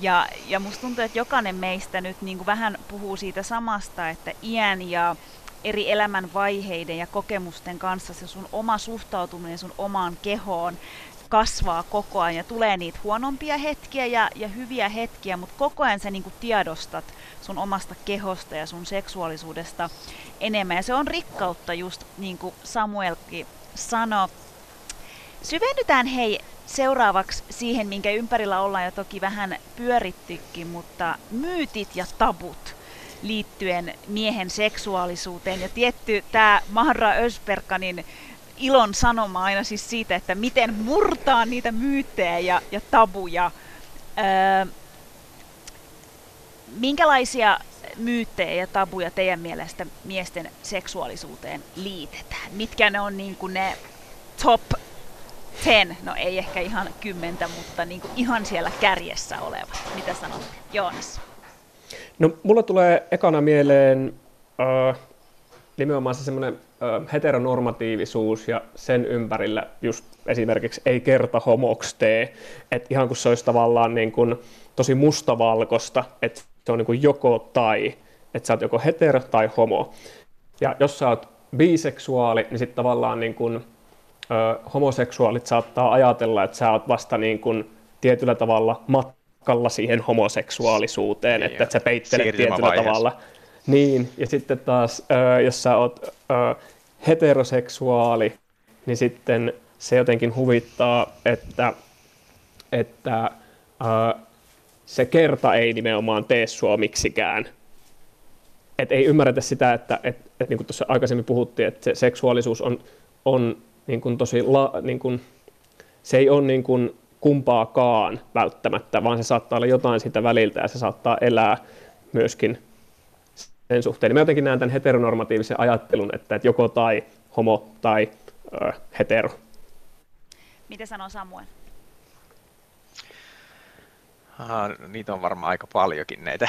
Ja, ja musta tuntuu, että jokainen meistä nyt niin kuin vähän puhuu siitä samasta, että iän ja eri elämän vaiheiden ja kokemusten kanssa se sun oma suhtautuminen sun omaan kehoon kasvaa koko ajan ja tulee niitä huonompia hetkiä ja, ja hyviä hetkiä, mutta koko ajan sä niin kuin tiedostat sun omasta kehosta ja sun seksuaalisuudesta enemmän. Ja se on rikkautta, just niin kuin Samuelkin sanoi. Syvennytään hei seuraavaksi siihen, minkä ympärillä ollaan jo toki vähän pyörittykin, mutta myytit ja tabut liittyen miehen seksuaalisuuteen. Ja tietty tämä Mahadura Özberkanin ilon sanoma aina siis siitä, että miten murtaa niitä myyttejä ja, ja tabuja. Öö, Minkälaisia myyttejä ja tabuja teidän mielestä miesten seksuaalisuuteen liitetään? Mitkä ne on niin kuin ne top ten? No ei ehkä ihan kymmentä, mutta niin kuin ihan siellä kärjessä olevat. Mitä sanot, Joonas? No mulla tulee ekana mieleen äh, nimenomaan se semmoinen äh, heteronormatiivisuus ja sen ympärillä just esimerkiksi ei kerta homoks tee. Että ihan kun se olisi tavallaan niin kuin tosi mustavalkoista, että se on niin kuin joko tai, että sä oot joko hetero tai homo. Ja jos sä oot biseksuaali, niin sitten tavallaan niin kuin, ö, homoseksuaalit saattaa ajatella, että sä oot vasta niin kuin tietyllä tavalla matkalla siihen homoseksuaalisuuteen, niin, että et sä peittelet tietyllä tavalla. Niin, ja sitten taas, ö, jos sä oot ö, heteroseksuaali, niin sitten se jotenkin huvittaa, että, että ö, se kerta ei nimenomaan tee sua miksikään. Et ei ymmärretä sitä, että et, et, niin kuin tuossa aikaisemmin puhuttiin, että se seksuaalisuus on, on niin kuin tosi, la, niin kuin, se ei ole niin kuin kumpaakaan välttämättä, vaan se saattaa olla jotain siitä väliltä ja se saattaa elää myöskin sen suhteen. Mä jotenkin näen tämän heteronormatiivisen ajattelun, että et joko tai homo tai ö, hetero. Mitä sanoo Samuel? Aha, niitä on varmaan aika paljonkin näitä,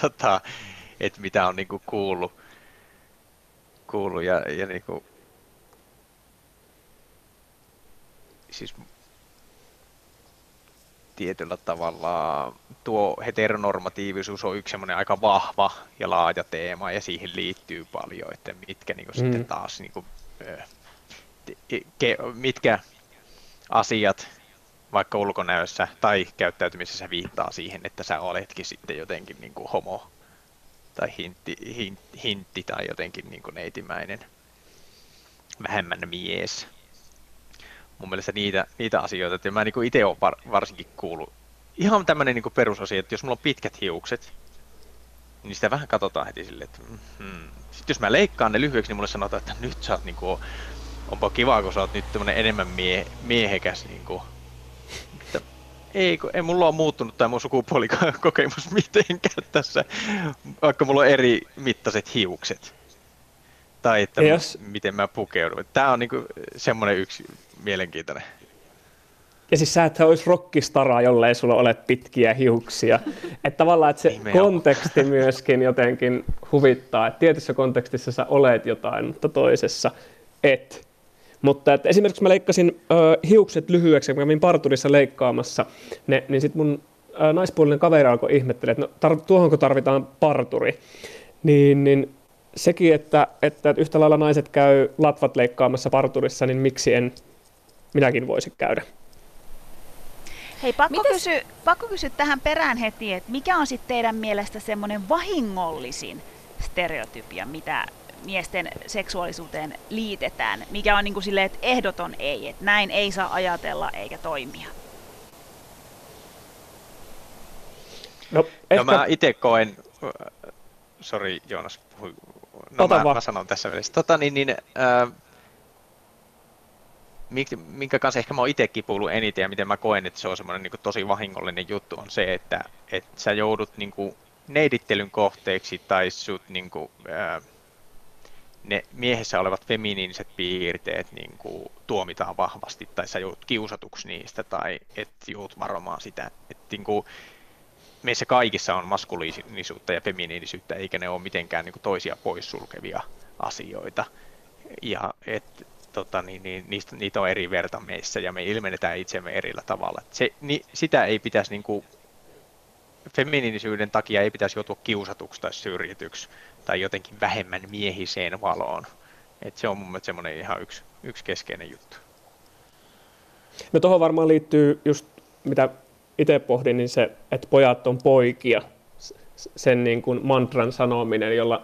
tota, että mitä on niinku kuullut, kuullut ja, ja niinku siis tietyllä tavalla tuo heteronormatiivisuus on yksi semmoinen aika vahva ja laaja teema, ja siihen liittyy paljon, että mitkä niin kuin mm. sitten taas niin kuin, mitkä asiat vaikka ulkonäössä tai käyttäytymisessä viittaa siihen, että sä oletkin sitten jotenkin niin kuin homo tai hintti, hint, hintti tai jotenkin niin kuin neitimäinen vähemmän mies. Mun mielestä niitä, niitä asioita, että mä niin kuin itse olen var, varsinkin kuullut. Ihan tämmöinen niin kuin perusasia, että jos mulla on pitkät hiukset, niin sitä vähän katsotaan heti silleen, että mm-hmm. Sitten jos mä leikkaan ne lyhyeksi, niin mulle sanotaan, että nyt sä oot, niin kuin, onpa kivaa, kun sä oot nyt tämmönen enemmän mie, miehekäs. Niin kuin, että ei, kun, ei mulla on muuttunut tai mun sukupuolikokemus mitenkään tässä, vaikka mulla on eri mittaiset hiukset. Tai että jos... miten mä pukeudun. Tää on niinku semmoinen yksi mielenkiintoinen. Ja siis sä et olisi rockistaraa, jollei sulla ole pitkiä hiuksia. Että tavallaan että se ei konteksti ole. Myöskin jotenkin huvittaa. Että tietyssä kontekstissa sä olet jotain, mutta toisessa et. Mutta että esimerkiksi kun mä leikkasin ö, hiukset lyhyeksi, kun mä kävin parturissa leikkaamassa, ne, niin sit mun ö, naispuolinen kaveri alkoi ihmettelee, että no, tar- tuohonko tarvitaan parturi. Niin, niin sekin, että, että yhtä lailla naiset käy latvat leikkaamassa parturissa, niin miksi en minäkin voisi käydä? Hei, pakko, kysy, pakko kysyä tähän perään heti, että mikä on sitten teidän mielestä semmoinen vahingollisin stereotypia, mitä miesten seksuaalisuuteen liitetään? Mikä on niin kuin silleen, että ehdoton ei, että näin ei saa ajatella eikä toimia? No, ehkä... no mä itse koen... Sori, Joonas puhui. No mä, mä sanon tässä välissä. Tota, niin, niin, äh, minkä kanssa ehkä mä oon itsekin puhunut eniten ja miten mä koen, että se on semmoinen niin kuin tosi vahingollinen juttu, on se, että, että sä joudut niin kuin neidittelyn kohteeksi tai sut niin kuin, äh, ne miehessä olevat feminiiniset piirteet niin kuin tuomitaan vahvasti tai sä joudut kiusatuksi niistä tai et joudut varomaan sitä. Et, niin kuin, meissä kaikissa on maskuliinisuutta ja feminiinisyyttä, eikä ne ole mitenkään niin toisia poissulkevia asioita. Ja et, tota, niin, niin, niistä, niitä on eri verta meissä ja me ilmennetään itsemme erillä tavalla. Se, ni, sitä ei pitäisi, niin kuin, feminiinisyyden takia ei pitäisi joutua kiusatuksi tai syrjityksi tai jotenkin vähemmän miehiseen valoon. Et se on mun mielestä semmoinen ihan yksi, yksi keskeinen juttu. No tuohon varmaan liittyy just mitä... itse pohdin, niin se, että pojat on poikia, sen niin kuin mantran sanominen, jolla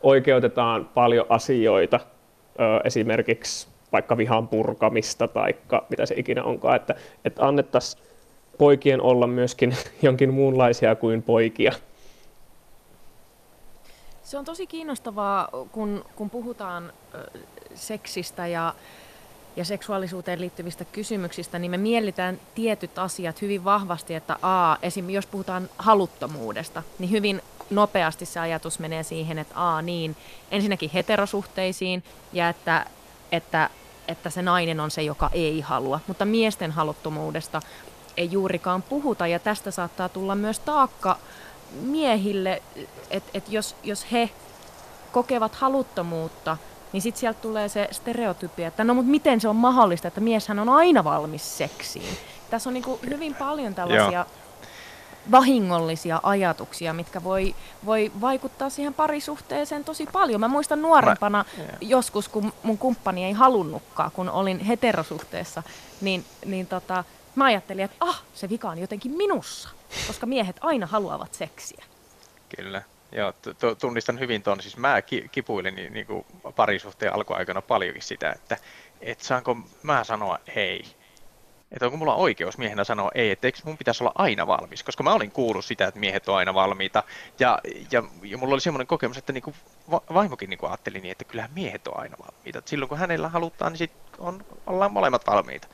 oikeutetaan paljon asioita, esimerkiksi vaikka vihan purkamista tai mitä se ikinä onkaan, että, että annettaisiin poikien olla myöskin jonkin muunlaisia kuin poikia. Se on tosi kiinnostavaa, kun, kun puhutaan seksistä ja ja seksuaalisuuteen liittyvistä kysymyksistä, niin me mielletään tietyt asiat hyvin vahvasti, että a, esim. Jos puhutaan haluttomuudesta, niin hyvin nopeasti se ajatus menee siihen, että a, niin ensinnäkin heterosuhteisiin ja että, että, että se nainen on se, joka ei halua, mutta miesten haluttomuudesta ei juurikaan puhuta ja tästä saattaa tulla myös taakka miehille, että, että jos, jos he kokevat haluttomuutta, niin sitten sieltä tulee se stereotypia, että no mutta miten se on mahdollista, että mieshän on aina valmis seksiin. Tässä on niinku hyvin paljon tällaisia Joo. vahingollisia ajatuksia, mitkä voi, voi vaikuttaa siihen parisuhteeseen tosi paljon. Mä muistan nuorempana Mä, joskus, kun mun kumppani ei halunnutkaan, kun olin heterosuhteessa, niin, niin tota, mä ajattelin, että ah, se vika on jotenkin minussa, koska miehet aina haluavat seksiä. Kyllä. Joo, tunnistan hyvin tuon. Siis mä kipuilin niin, niin kuin parisuhteen alkuaikana paljonkin sitä, että et saanko mä sanoa ei. Että onko mulla oikeus miehenä sanoa ei, että eikö mun pitäisi olla aina valmis, koska mä olin kuullut sitä, että miehet on aina valmiita. Ja, ja, ja mulla oli semmoinen kokemus, että niin kuin vaimokin niin kuin ajatteli niin, että kyllähän miehet on aina valmiita. Et silloin kun hänellä halutaan, niin sit on, ollaan molemmat valmiita.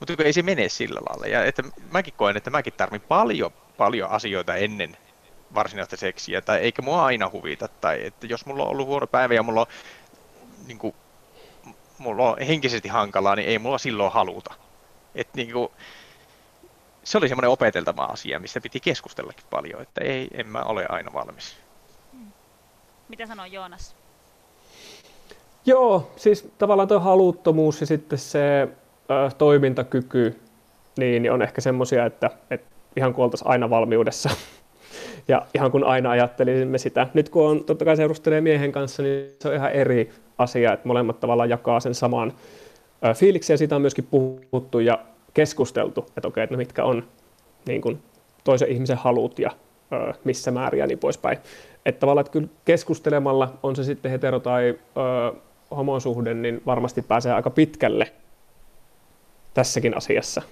Mutta ei se mene sillä lailla. Ja että mäkin koen, että mäkin tarvin paljon, paljon asioita ennen varsinaista seksiä, tai eikä mua aina huvita, tai että jos mulla on ollut huono päivä ja mulla on, niin kuin, mulla on henkisesti hankalaa, niin ei mulla silloin haluta. Et, niin kuin, se oli semmoinen opeteltava asia, mistä piti keskustellakin paljon, että ei, en mä ole aina valmis. Mitä sanoo Joonas? Joo, siis tavallaan tuo haluttomuus ja sitten se ää, toimintakyky niin, niin on ehkä semmoisia, että, että ihan kun oltaisiin aina valmiudessa. Ja ihan kun aina ajattelisimme sitä. Nyt kun on, totta kai seurustelee miehen kanssa, niin se on ihan eri asia, että molemmat tavallaan jakaa sen saman ää, fiiliksi, ja siitä on myöskin puhuttu ja keskusteltu, että okei, että no mitkä on niin kuin toisen ihmisen halut ja ää, missä määrin ja niin poispäin. Että tavallaan, että kyllä keskustelemalla, on se sitten hetero tai ää, homosuhde, niin varmasti pääsee aika pitkälle tässäkin asiassa.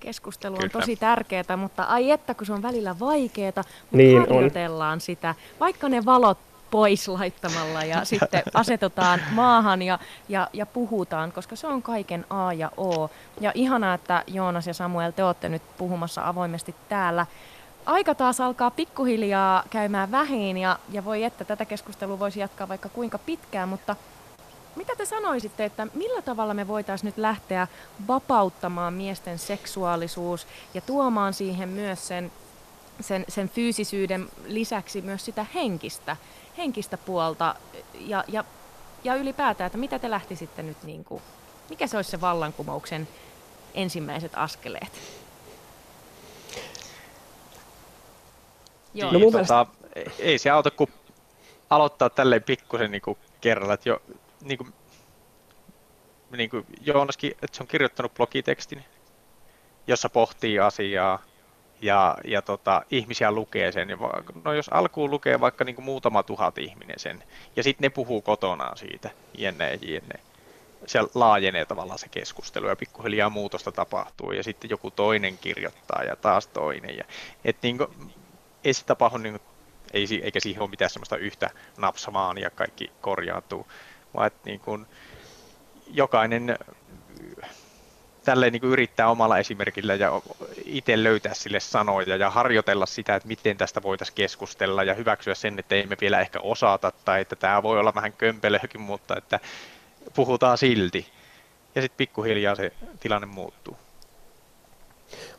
Keskustelu on kyllä tosi tärkeää, mutta ai että, kun se on välillä vaikeaa, mutta niin harjoitellaan on sitä, vaikka ne valot pois laittamalla ja sitten asetutaan maahan ja, ja, ja puhutaan, koska se on kaiken A ja O. Ja ihanaa, että Joonas ja Samuel, te olette nyt puhumassa avoimesti täällä. Aika taas alkaa pikkuhiljaa käymään vähin ja, ja voi että, tätä keskustelua voisi jatkaa vaikka kuinka pitkään, mutta mitä te sanoisitte, että millä tavalla me voitaisiin nyt lähteä vapauttamaan miesten seksuaalisuus ja tuomaan siihen myös sen, sen, sen fyysisyyden lisäksi myös sitä henkistä, henkistä puolta ja, ja, ja ylipäätään, että mitä te lähtisitte nyt, niin kuin, mikä se olisi se vallankumouksen ensimmäiset askeleet? Joo. No, tota, ei se auta, kun aloittaa tälleen pikkusen niin kuin kerralla, että jo niin kuin, niin kuin Joonaskin, että se on kirjoittanut blogitekstin, jossa pohtii asiaa ja, ja tota, ihmisiä lukee sen. No jos alkuun lukee vaikka niin kuin muutama tuhat ihminen sen, ja sitten ne puhuu kotonaan siitä, jne, jne. Se laajenee tavallaan se keskustelu, ja pikkuhiljaa muutosta tapahtuu, ja sitten joku toinen kirjoittaa, ja taas toinen. Ja, et niin kuin, ei se tapahdu, niin kuin, ei, eikä siihen ole mitään semmoista yhtä napsamaan, ja kaikki korjaantuu. Vaan että niin kuin jokainen tälleen niin kuin yrittää omalla esimerkillä ja itse löytää sille sanoja ja harjoitella sitä, että miten tästä voitaisiin keskustella ja hyväksyä sen, että ei me vielä ehkä osata tai että tämä voi olla vähän kömpelökin, mutta että puhutaan silti. Ja sitten pikkuhiljaa se tilanne muuttuu.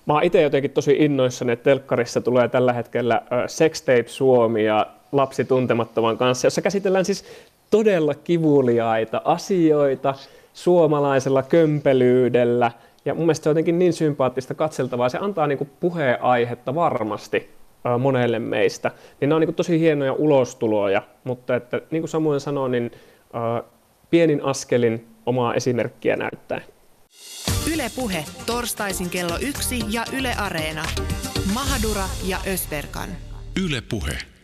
Mä oon itse jotenkin tosi innoissani, että telkkarissa tulee tällä hetkellä Sex Tape Suomi ja Lapsi Tuntemattoman kanssa, jossa käsitellään siis todella kivuliaita asioita suomalaisella kömpelyydellä. Ja mun mielestä se on jotenkin niin sympaattista katseltavaa. Se antaa niinku puheenaihetta varmasti ää, monelle meistä. Niin nämä on niinku tosi hienoja ulostuloja, mutta että, niin kuin Samuel sanoi, niin ää, pienin askelin omaa esimerkkiä näyttää. Yle Puhe, torstaisin kello yksi ja Yle Areena. Mahadura ja Özberkan. Yle Puhe.